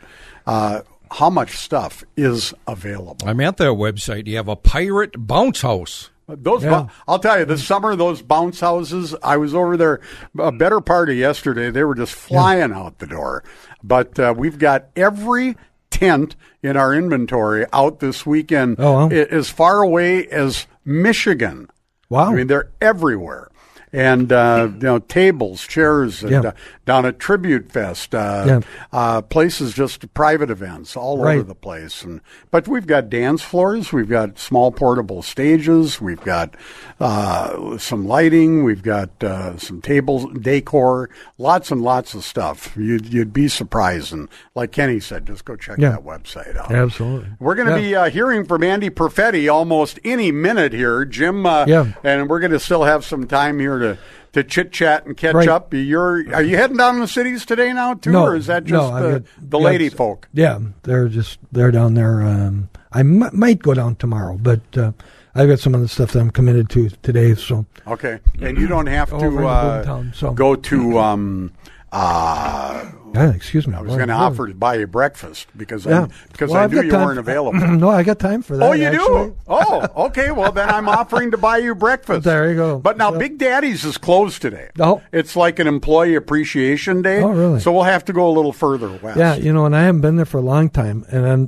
uh, how much stuff is available. I'm at that website. You have a pirate bounce house. Those, yeah. I'll tell you, this summer, those bounce houses, I was over there, a better party yesterday. They were just flying yeah. out the door. But uh, we've got every tent in our inventory out this weekend, oh, wow. as far away as Michigan. Wow. I mean, they're everywhere. And, uh, you know, tables, chairs, and, yeah. uh, down at Tribute Fest, uh, yeah. uh, places, just private events all right. over the place. And But we've got dance floors. We've got small portable stages. We've got uh, some lighting. We've got uh, some tables, decor, lots and lots of stuff. You'd, you'd be surprised. And like Kenny said, just go check yeah. that website out. Absolutely. We're going to yeah. be uh, hearing from Andy Perfetti almost any minute here, Jim. Uh, yeah. And we're going to still have some time here to To, to chit-chat and catch right. up. You're, are you heading down in the cities today now, too, no, or is that just no, the, got, the lady got, folk? Yeah, they're just they're down there. Um, I m- might go down tomorrow, but uh, I've got some other stuff that I'm committed to today. So okay, and you don't have to uh, town, so. go to... Um, uh, yeah, excuse me. I was going to offer to buy you breakfast because yeah. I, because well, I knew you time. weren't available. No, I got time for that. Oh, you actually. do? Oh, okay. Well, then I'm offering to buy you breakfast. There you go. But now yeah. Big Daddy's is closed today. Oh. It's like an employee appreciation day. Oh, really? So we'll have to go a little further west. Yeah, you know, and I haven't been there for a long time. And then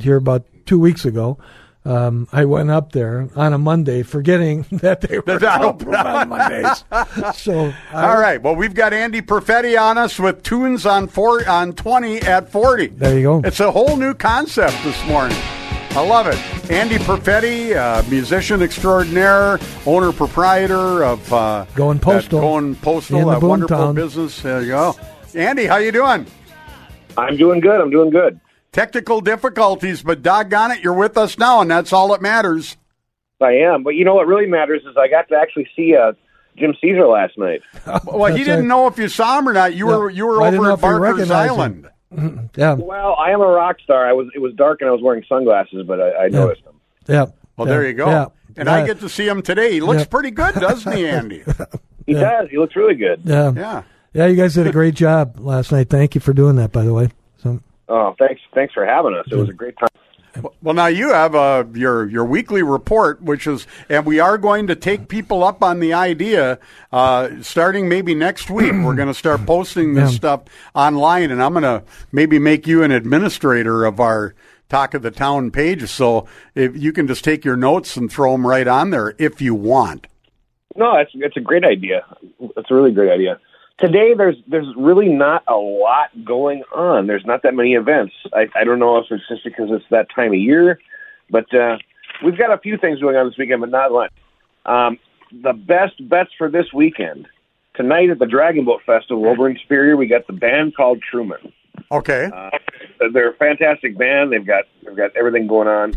here about two weeks ago, Um, I went up there on a Monday, forgetting that they were open on Mondays. So, I, all right. Well, we've got Andy Perfetti on us with Tunes on four on twenty at forty. There you go. It's a whole new concept this morning. I love it. Andy Perfetti, uh, musician extraordinaire, owner proprietor of uh, Going Postal. Going Postal, that wonderful town. business. There you go, Andy. How you doing? I'm doing good. I'm doing good. Technical difficulties, but doggone it, you're with us now, and that's all that matters. I am, but you know what really matters is I got to actually see uh, Jim Caesar last night. Well, he didn't right. know if you saw him or not. You yeah. were you were I over at Barker's Island. Mm-hmm. Yeah. Well, I am a rock star. I was. It was dark, and I was wearing sunglasses, but I, I yeah. noticed him. Yeah. Well, yeah. there you go. Yeah. And uh, I get to see him today. He looks yeah. pretty good, doesn't he, Andy? He yeah. does. He looks really good. Yeah. Yeah. Yeah. You guys did a great job last night. Thank you for doing that, by the way. So. Oh, thanks! Thanks for having us. It was a great time. Well, now you have uh, your your weekly report, which is, and we are going to take people up on the idea, uh, starting maybe next week. We're going to start posting this yeah. stuff online, and I'm going to maybe make you an administrator of our Talk of the Town page, so if you can just take your notes and throw them right on there if you want. No, that's that's a great idea. That's a really great idea. Today, there's there's really not a lot going on. There's not that many events. I, I don't know if it's just because it's that time of year, but uh, we've got a few things going on this weekend, but not much. Um, the best bets for this weekend. Tonight at the Dragon Boat Festival over in Superior, we got the band called Truman. Okay. Uh, they're a fantastic band. They've got they've got everything going on.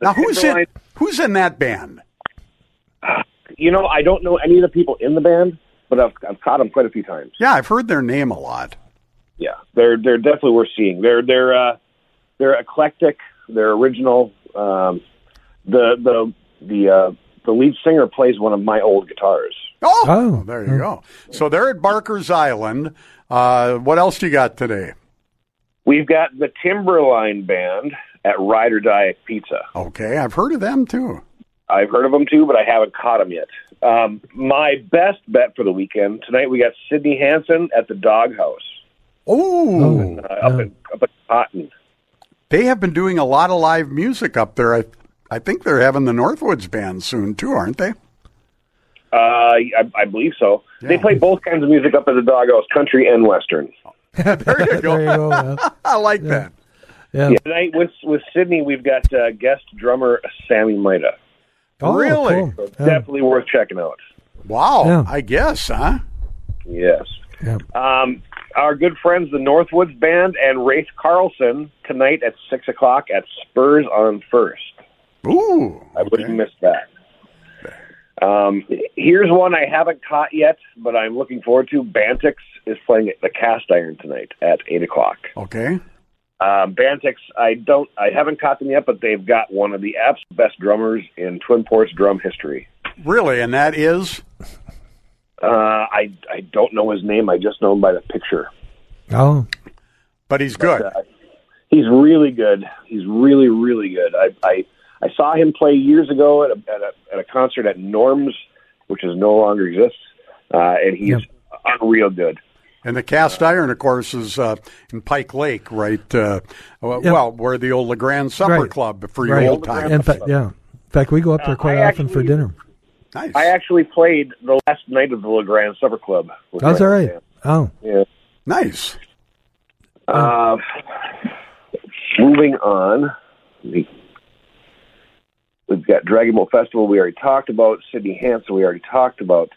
The now, who's in, who's in that band? Uh, you know, I don't know any of the people in the band, but I've, I've caught them quite a few times. Yeah, I've heard their name a lot. Yeah, they're they're definitely worth seeing. They're they're uh, they're eclectic. They're original. Um, the the the uh, the lead singer plays one of my old guitars. Oh, oh there you go. So they're at Barker's Island. Uh, what else you got today? We've got the Timberline Band at Ride or Die Pizza. Okay, I've heard of them too. I've heard of them too, but I haven't caught them yet. Um, my best bet for the weekend tonight, we got Sidney Hansen at the Doghouse. Oh, up in, uh, up, yeah. in, up in Cotton. They have been doing a lot of live music up there. I, I think they're having the Northwoods Band soon too, aren't they? Uh, I, I believe so. Yeah. They play both kinds of music up at the Doghouse, country and western. There you go. There you go, man. I like yeah. that. Yeah. yeah. Tonight with with Sydney, we've got uh, guest drummer Sammy Maida. Oh, really? Cool. So yeah. Definitely worth checking out. Wow. Yeah. I guess, huh? Yes. Yeah. Um, our good friends, the Northwoods Band and Rafe Carlson, tonight at six o'clock at Spurs on First. Ooh. I okay. wouldn't miss that. Um, here's one I haven't caught yet, but I'm looking forward to. Bantix is playing at the Cast Iron tonight at eight o'clock. Okay. Um, Bantix, I don't, I haven't caught them yet, but they've got one of the absolute best drummers in Twin Ports drum history. Really, and that is? Uh, I I don't know his name. I just know him by the picture. Oh, but he's good. But, uh, he's really good. He's really really good. I. I I saw him play years ago at a, at a at a concert at Norm's, which is no longer exists, uh, and he's yep. unreal good. And the Cast Iron, of course, is uh, in Pike Lake, right? Uh, well, yep. well, where the old LeGrand Supper right. Club for your right. old time. In fact, yeah. In fact, we go up there quite uh, often actually, for dinner. Nice. I actually played the last night of the LeGrand Supper Club. That's all right. Oh, yeah. Nice. Uh, moving on. We've got Dragon Boat Festival, we already talked about. Sidney Hansen, we already talked about.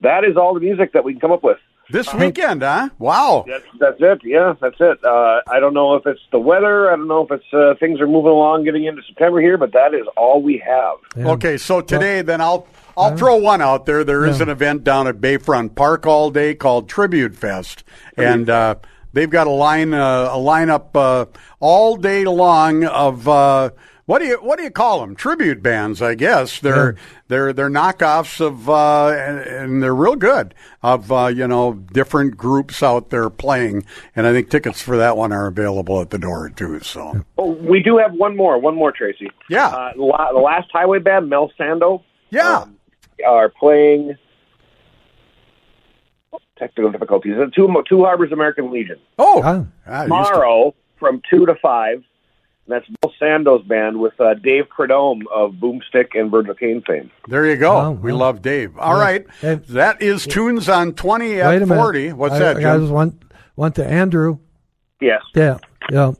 That is all the music that we can come up with. This uh, weekend, huh? Wow. That's, that's it, yeah, that's it. Uh, I don't know if it's the weather. I don't know if it's uh, things are moving along getting into September here, but that is all we have. Yeah. Okay, so today then I'll I'll yeah. throw one out there. There is yeah. an event down at Bayfront Park all day called Tribute Fest, and uh, they've got a line uh, a lineup uh, all day long of... Uh, What do you what do you call them? Tribute bands, I guess. They're yeah. they're they're knockoffs of, uh, and, and they're real good of uh, you know different groups out there playing. And I think tickets for that one are available at the door too. So oh, we do have one more, one more, Tracy. Yeah, uh, la- the Last Highway Band, Mel Sando. Yeah, um, are playing. Oh, technical difficulties. Two Two Harbors American Legion. Oh, oh tomorrow to... from two to five. That's Bill Sando's band with uh, Dave Prudhomme of Boomstick and Virgil Cain fame. There you go. Oh, we wow. love Dave. All yeah. right. Hey, that is yeah. Tunes on twenty at forty. What's I, that, Jim? I just want, want to Andrew. Yes. Yeah. Yeah.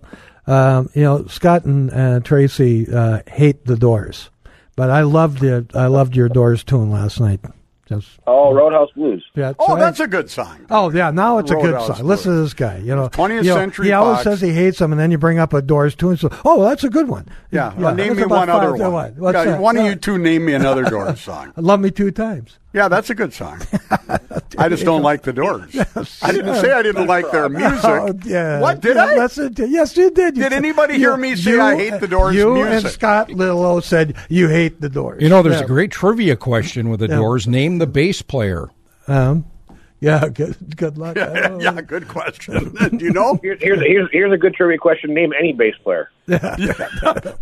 Um, you know, Scott and uh, Tracy uh, hate the Doors, but I loved it. I loved your Doors tune last night. Just, oh, Roadhouse Blues. Yeah, that's oh, right. that's a good song. Oh, yeah, now it's Roadhouse a good song. Blues. Listen to this guy. You know, twentieth you know, century He always Fox. Says he hates them, and then you bring up a Doors tune. So, oh, that's a good one. Yeah, yeah well, name me one other one. One, What's yeah, one yeah. of you two name me another Doors song. Love Me Two Times. Yeah, that's a good song. I just don't like the Doors. Yes, I didn't yeah, say I didn't like their music. Oh, yeah, what, did yeah, I? That's a, yes, you did. You did said, anybody you, hear me say you, I hate the Doors you music? You and Scott Little said you hate the Doors. You know, there's yeah. a great trivia question with the yeah. Doors. Name the bass player. Um, Yeah, good, good luck. Yeah, yeah, good question. Do you know? Here's, here's, here's, here's a good trivia question. Name any bass player. Yeah. Yeah.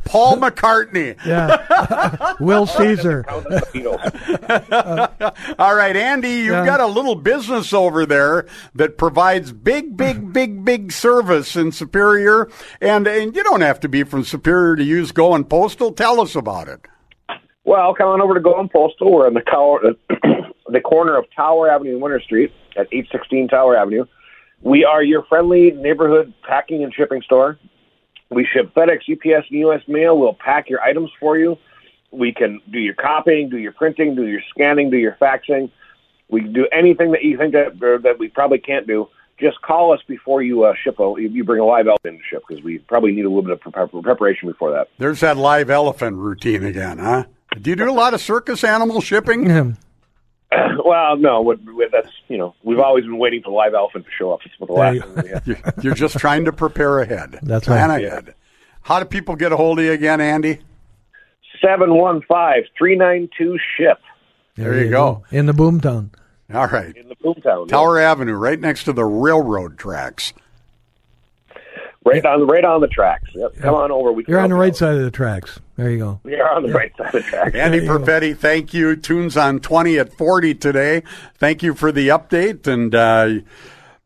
Paul McCartney. Yeah. Will Caesar. All right, Andy, you've yeah. got a little business over there that provides big, big, big, big service in Superior. And, and you don't have to be from Superior to use Go and Postal. Tell us about it. Well, come on over to Go and Postal. We're in the color. the corner of Tower Avenue and Winter Street at eight sixteen Tower Avenue. We are your friendly neighborhood packing and shipping store. We ship FedEx, U P S, and U S mail. We'll pack your items for you. We can do your copying, do your printing, do your scanning, do your faxing. We can do anything that you think that, that we probably can't do. Just call us before you uh, ship. A, you bring a live elephant to ship because we probably need a little bit of pre- preparation before that. There's that live elephant routine again, huh? Do you do a lot of circus animal shipping? Yeah. Well, no, that's, you know, we've always been waiting for the live elephant to show up. That's what the last you, You're just trying to prepare ahead. That's Plan right. ahead. Yeah. How do people get a hold of you again, Andy? seven one five, three nine two, S H I P. There, there you, you go. go. In the boomtown. All right. In the boomtown. Tower yeah. Avenue, right next to the railroad tracks. Right yeah. on, right on the tracks. Yep. Yeah. Come on over. We You're on the right over. side of the tracks. There you go. You're on the yeah. right side of the tracks. Andy Perfetti, thank you. Tunes on twenty at forty today. Thank you for the update. And uh,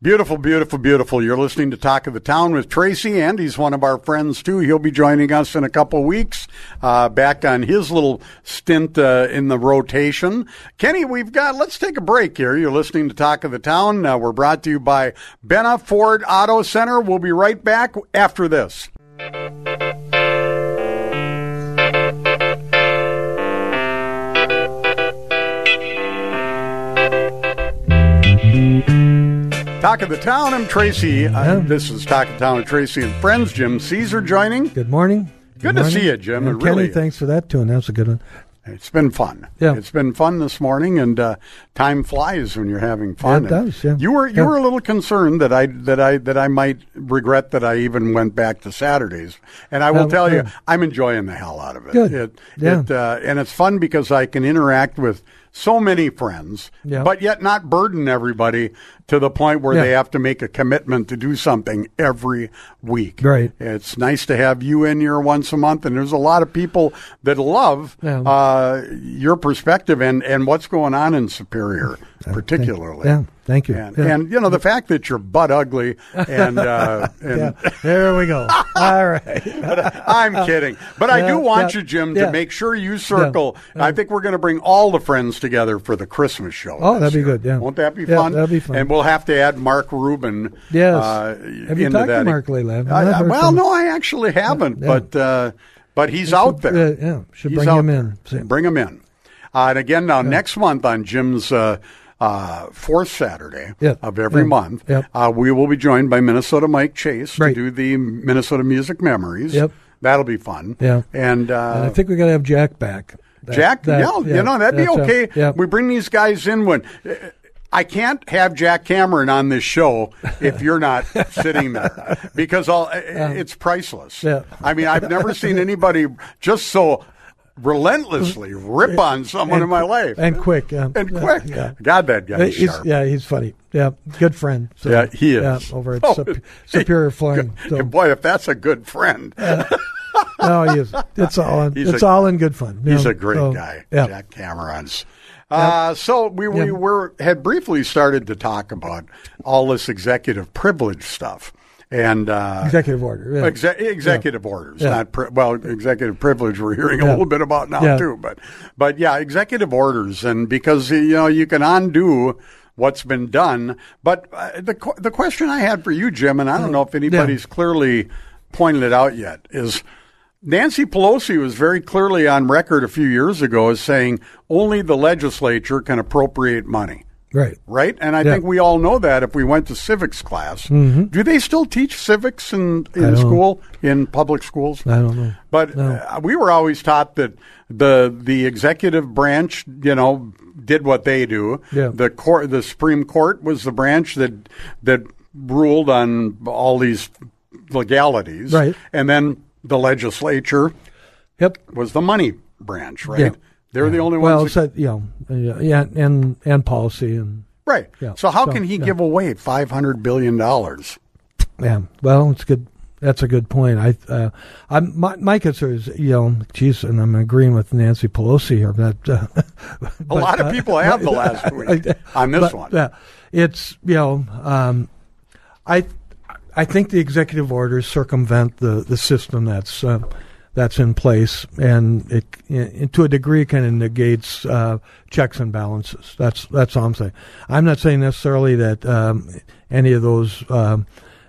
beautiful, beautiful, beautiful. You're listening to Talk of the Town with Tracy. Andy's one of our friends, too. He'll be joining us in a couple weeks, uh, back on his little stint uh, in the rotation. Kenny, we've got, let's take a break here. You're listening to Talk of the Town. Uh, we're brought to you by Benna Ford Auto Center. We'll be right back after this. Talk of the Town, I'm Tracy. Yeah. Uh, this is Talk of the Town with Tracy and friends. Jim Caesar joining. Good morning. Good, good morning. To see you, Jim. And Kenny, really, thanks for that tune. That was a good one. It's been fun. Yeah. It's been fun this morning, and uh, time flies when you're having fun. Yeah, it does, yeah. You were you yeah. were a little concerned that I that I that I might regret that I even went back to Saturdays. And I will um, tell yeah. you, I'm enjoying the hell out of it. Good. It, yeah. it uh, and it's fun because I can interact with so many friends, yeah. but yet not burden everybody to the point where yeah. they have to make a commitment to do something every week. Right. It's nice to have you in here once a month, and there's a lot of people that love yeah. uh, your perspective and, and what's going on in Superior, uh, particularly. Thank, yeah, thank you. And, yeah. and, you know, the fact that you're butt ugly and... Uh, and yeah. There we go. All right. But I'm kidding. But I yeah, do want yeah, you, Jim, yeah. to make sure you circle. Yeah. I think we're going to bring all the friends together for the Christmas show. Oh, that'd be year. good. Yeah, won't that be yeah, fun? That'd be fun. And we'll have to add Mark Rubin. Yes. Uh, have you talked that. to Mark lately? I, I, well, no, I actually haven't, yeah. but uh, but he's should, out there. Uh, yeah, should he's bring out, him in. See. Bring him in. Uh, and again, now yeah. next month on Jim's uh, uh, fourth Saturday yeah. of every yeah. month, yeah. Uh, we will be joined by Minnesota Mike Chase right. to do the Minnesota Music Memories. Yep. That'll be fun. Yeah, and, uh, and I think we got to have Jack back. That, Jack, that, yeah, yeah, you know, that'd be okay. A, yeah. We bring these guys in when uh, I can't have Jack Cameron on this show if you're not sitting there because I'll, um, it's priceless. Yeah. I mean, I've never seen anybody just so relentlessly rip on someone and, in my life. And quick. Um, and quick. Yeah, yeah. God, that guy's sharp. Yeah, he's funny. Yeah, good friend. So, yeah, he is. Yeah, over at oh, Sup- he, Superior Flying. So. Boy, if that's a good friend. Yeah. No, he is. It's all in, it's a, all in good fun. You he's know? a great so, guy, yeah. Jack Cameron's. Uh, yeah. So we, we yeah. were had briefly started to talk about all this executive privilege stuff and uh, executive order, yeah. exe- executive yeah. orders. Yeah. Not pri- well, executive privilege. We're hearing yeah. a little bit about now yeah. too, but but yeah, executive orders, and because you know you can undo what's been done. But the the question I had for you, Jim, and I don't know if anybody's yeah. clearly pointed it out yet, is Nancy Pelosi was very clearly on record a few years ago as saying only the legislature can appropriate money. Right. Right? And I yeah. think we all know that if we went to civics class. Mm-hmm. Do they still teach civics in, in school, know. in public schools? I don't know. But no. uh, we were always taught that the the executive branch, you know, did what they do. Yeah. The court, the Supreme Court was the branch that that ruled on all these legalities. Right. And then the legislature yep. was the money branch, right? Yeah. They're yeah. the only ones. Well, that, so, you know, yeah, and, and policy. and Right. Yeah. So how so, can he yeah. give away five hundred billion dollars? Yeah. Well, it's good. That's a good point. I, uh, I'm my, my concern is, you know, geez, and I'm agreeing with Nancy Pelosi here. But, uh, but, a lot of people uh, have the last week on this but, one. Uh, it's you know, um, I, I think the executive orders circumvent the, the system that's uh, that's in place, and it, in, to a degree, kind of negates uh, checks and balances. That's that's all I'm saying. I'm not saying necessarily that um, any of those. Um,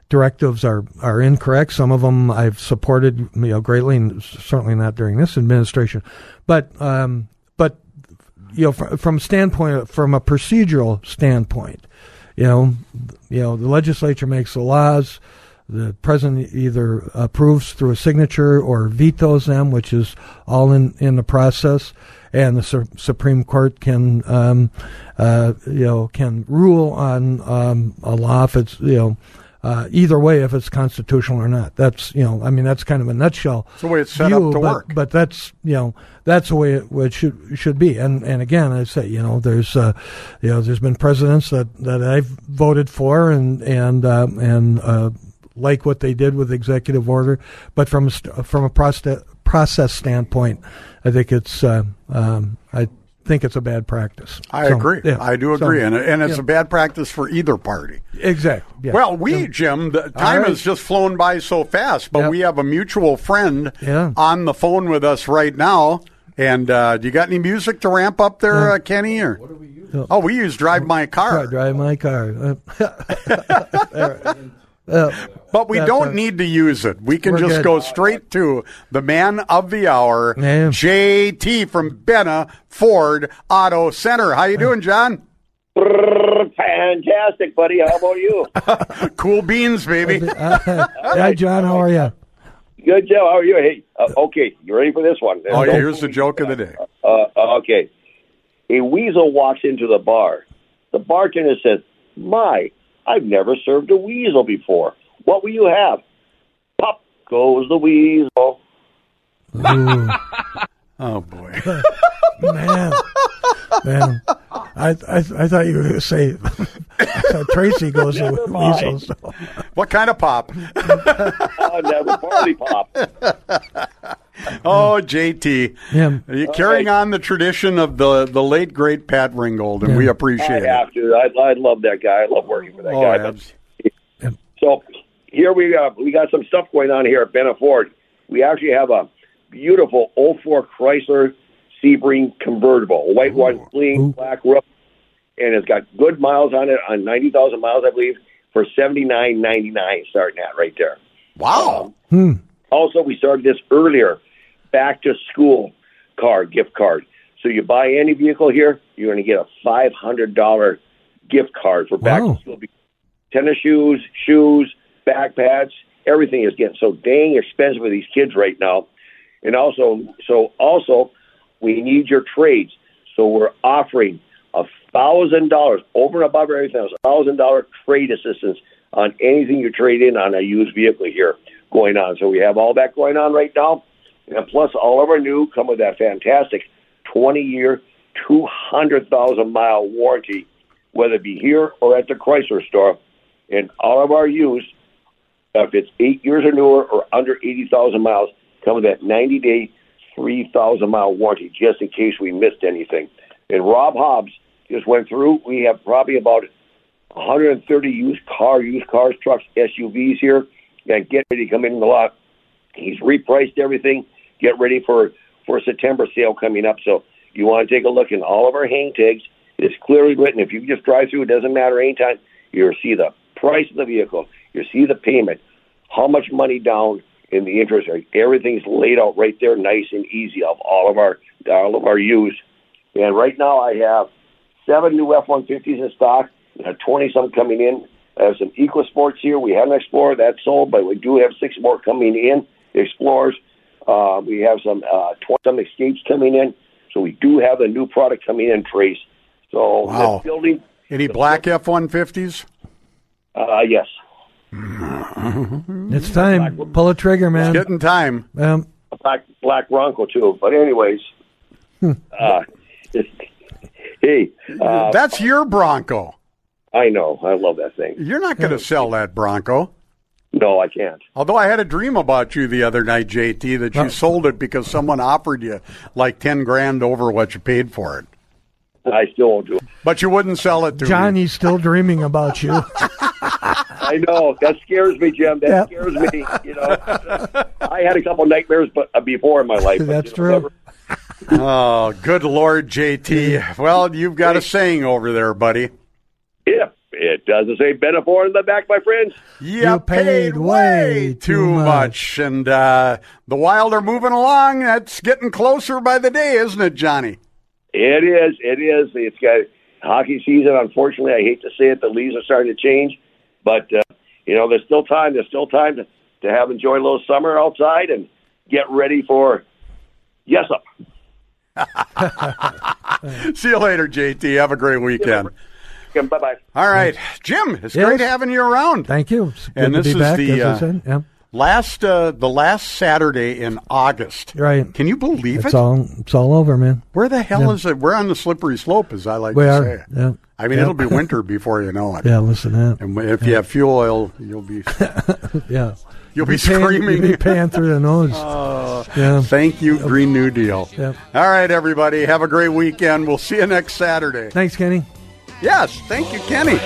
Directives are, are incorrect. Some of them I've supported, you know, greatly, and certainly not during this administration. But um, but you know, from, from standpoint from a procedural standpoint, you know, you know, the legislature makes the laws. The president either approves through a signature or vetoes them, which is all in, in the process. And the su- Supreme Court can, um, uh, you know, can rule on um, a law if it's, you know. Uh, either way, if it's constitutional or not, that's you know, I mean, that's kind of a nutshell. It's the way it's set view, up to but, work. But that's you know, that's the way it, it should should be. And and again, I say you know, there's uh, you know, there's been presidents that, that I've voted for and and uh, and uh, like what they did with executive order. But from from a process process standpoint, I think it's uh, um, I. think it's a bad practice. I so, agree. Yeah. I do agree. So, and and it's yeah. a bad practice for either party. Exactly. Yeah. Well, we, yeah. Jim, the time right. has just flown by so fast, but yep. we have a mutual friend yeah. on the phone with us right now. And uh, do you got any music to ramp up there, yeah. uh, Kenny? Or? What do we use? Oh, we use Drive My Car. Drive My Car. Uh, but we don't a, need to use it. We can just good. go straight to the man of the hour, yeah. J T from Benna Ford Auto Center. How you doing, John? Fantastic, buddy. How about you? Cool beans, baby. uh, hi, John. How are you? Good, Joe. How are you? Hey, uh, okay. You ready for this one? There's oh, yeah. No here's the joke of the day. Uh, uh, okay. A weasel walks into the bar. The bartender says, my, I've never served a weasel before. What will you have? Pop goes the weasel. Oh, boy. Man. Man. I, I I thought you were going to say Tracy goes to the weasel. So. What kind of pop? Oh, never party pop. Oh, J T. Yeah. You're carrying right. on the tradition of the, the late, great Pat Ringgold, and yeah. we appreciate it. I have to. I, I love that guy. I love working for that oh, guy. But, so here we uh, we got some stuff going on here at Benna Ford. We actually have a beautiful oh four Chrysler Sebring convertible, white, white, clean, black roof, and it's got good miles on it, on ninety thousand miles, I believe, for seventy-nine ninety-nine starting at right there. Wow. Um, hmm. Also, we started this earlier. Back to school car gift card. So you buy any vehicle here, you're going to get a five hundred dollars gift card for back wow. to school. Tennis shoes, shoes, backpacks, everything is getting so dang expensive with these kids right now. And also, so also, we need your trades. So we're offering a thousand dollars over and above everything else, a thousand dollar trade assistance on anything you trade in on a used vehicle here going on. So we have all that going on right now. And plus, all of our new come with that fantastic twenty-year, two hundred thousand mile warranty, whether it be here or at the Chrysler store. And all of our used, if it's eight years or newer or under eighty thousand miles, come with that ninety-day, three thousand mile warranty, just in case we missed anything. And Rob Hobbs just went through. We have probably about one hundred thirty used car, used cars, trucks, S U Vs here, and get ready to come in the lot. He's repriced everything. Get ready for, for September sale coming up. So you want to take a look, and all of our hang tags is clearly written. If you just drive through, it doesn't matter any time. You'll see the price of the vehicle. You'll see the payment, how much money down, and the interest rate. Everything's laid out right there, nice and easy, of all of our all of our used. And right now I have seven new F one fifties in stock, and twenty-some coming in. I have some EcoSports here. We have an Explorer that's sold, but we do have six more coming in. Explorers. Uh, we have some uh, some Escapes coming in, so we do have a new product coming in, Trace. So wow. this building. Any black F one fifties? Uh, yes. It's time. Black, pull a trigger, man. It's getting time. Um, black black Ronco too. But anyways, uh, hey, uh, that's your Bronco. I know. I love that thing. You're not going to sell that Bronco. No, I can't. Although I had a dream about you the other night, J T, that you oh. sold it because someone offered you like ten grand over what you paid for it. I still won't do it. But you wouldn't sell it to Johnny's me. Still dreaming about you. I know. That scares me, Jim. That yep. scares me. You know, I had a couple nightmares but uh, before in my life. That's but, true. Know, never... Oh, good Lord, J T. Well, you've got a saying over there, buddy. If it doesn't say Benefort in the back, my friends. You, you paid, paid way too much. much. And uh, the Wild are moving along. That's getting closer by the day, isn't it, Johnny? It is. It is. It's got hockey season. Unfortunately, I hate to say it, the leaves are starting to change. But, uh, you know, there's still time. There's still time to, to have enjoy a little summer outside and get ready for yes-up. See you later, J T. Have a great weekend. Yeah, bye-bye. All right. Jim, it's yes. great having you around. Thank you. It's good and this to be is back, the uh, yeah. last uh, the last Saturday in August. Right. Can you believe it's it? It's all it's all over, man. Where the hell yeah. is it? We're on the slippery slope, as I like we to are. say. Yeah. I mean, yeah. it'll be winter before you know it. Yeah, listen to that. And if yeah. you have fuel oil, you'll be yeah. You'll be, be paying, screaming. You'll be paying through the nose. Uh, yeah. Thank you, Green New Deal. Yep. All right, everybody. Have a great weekend. We'll see you next Saturday. Thanks, Kenny. Yes. Thank you, Kenny.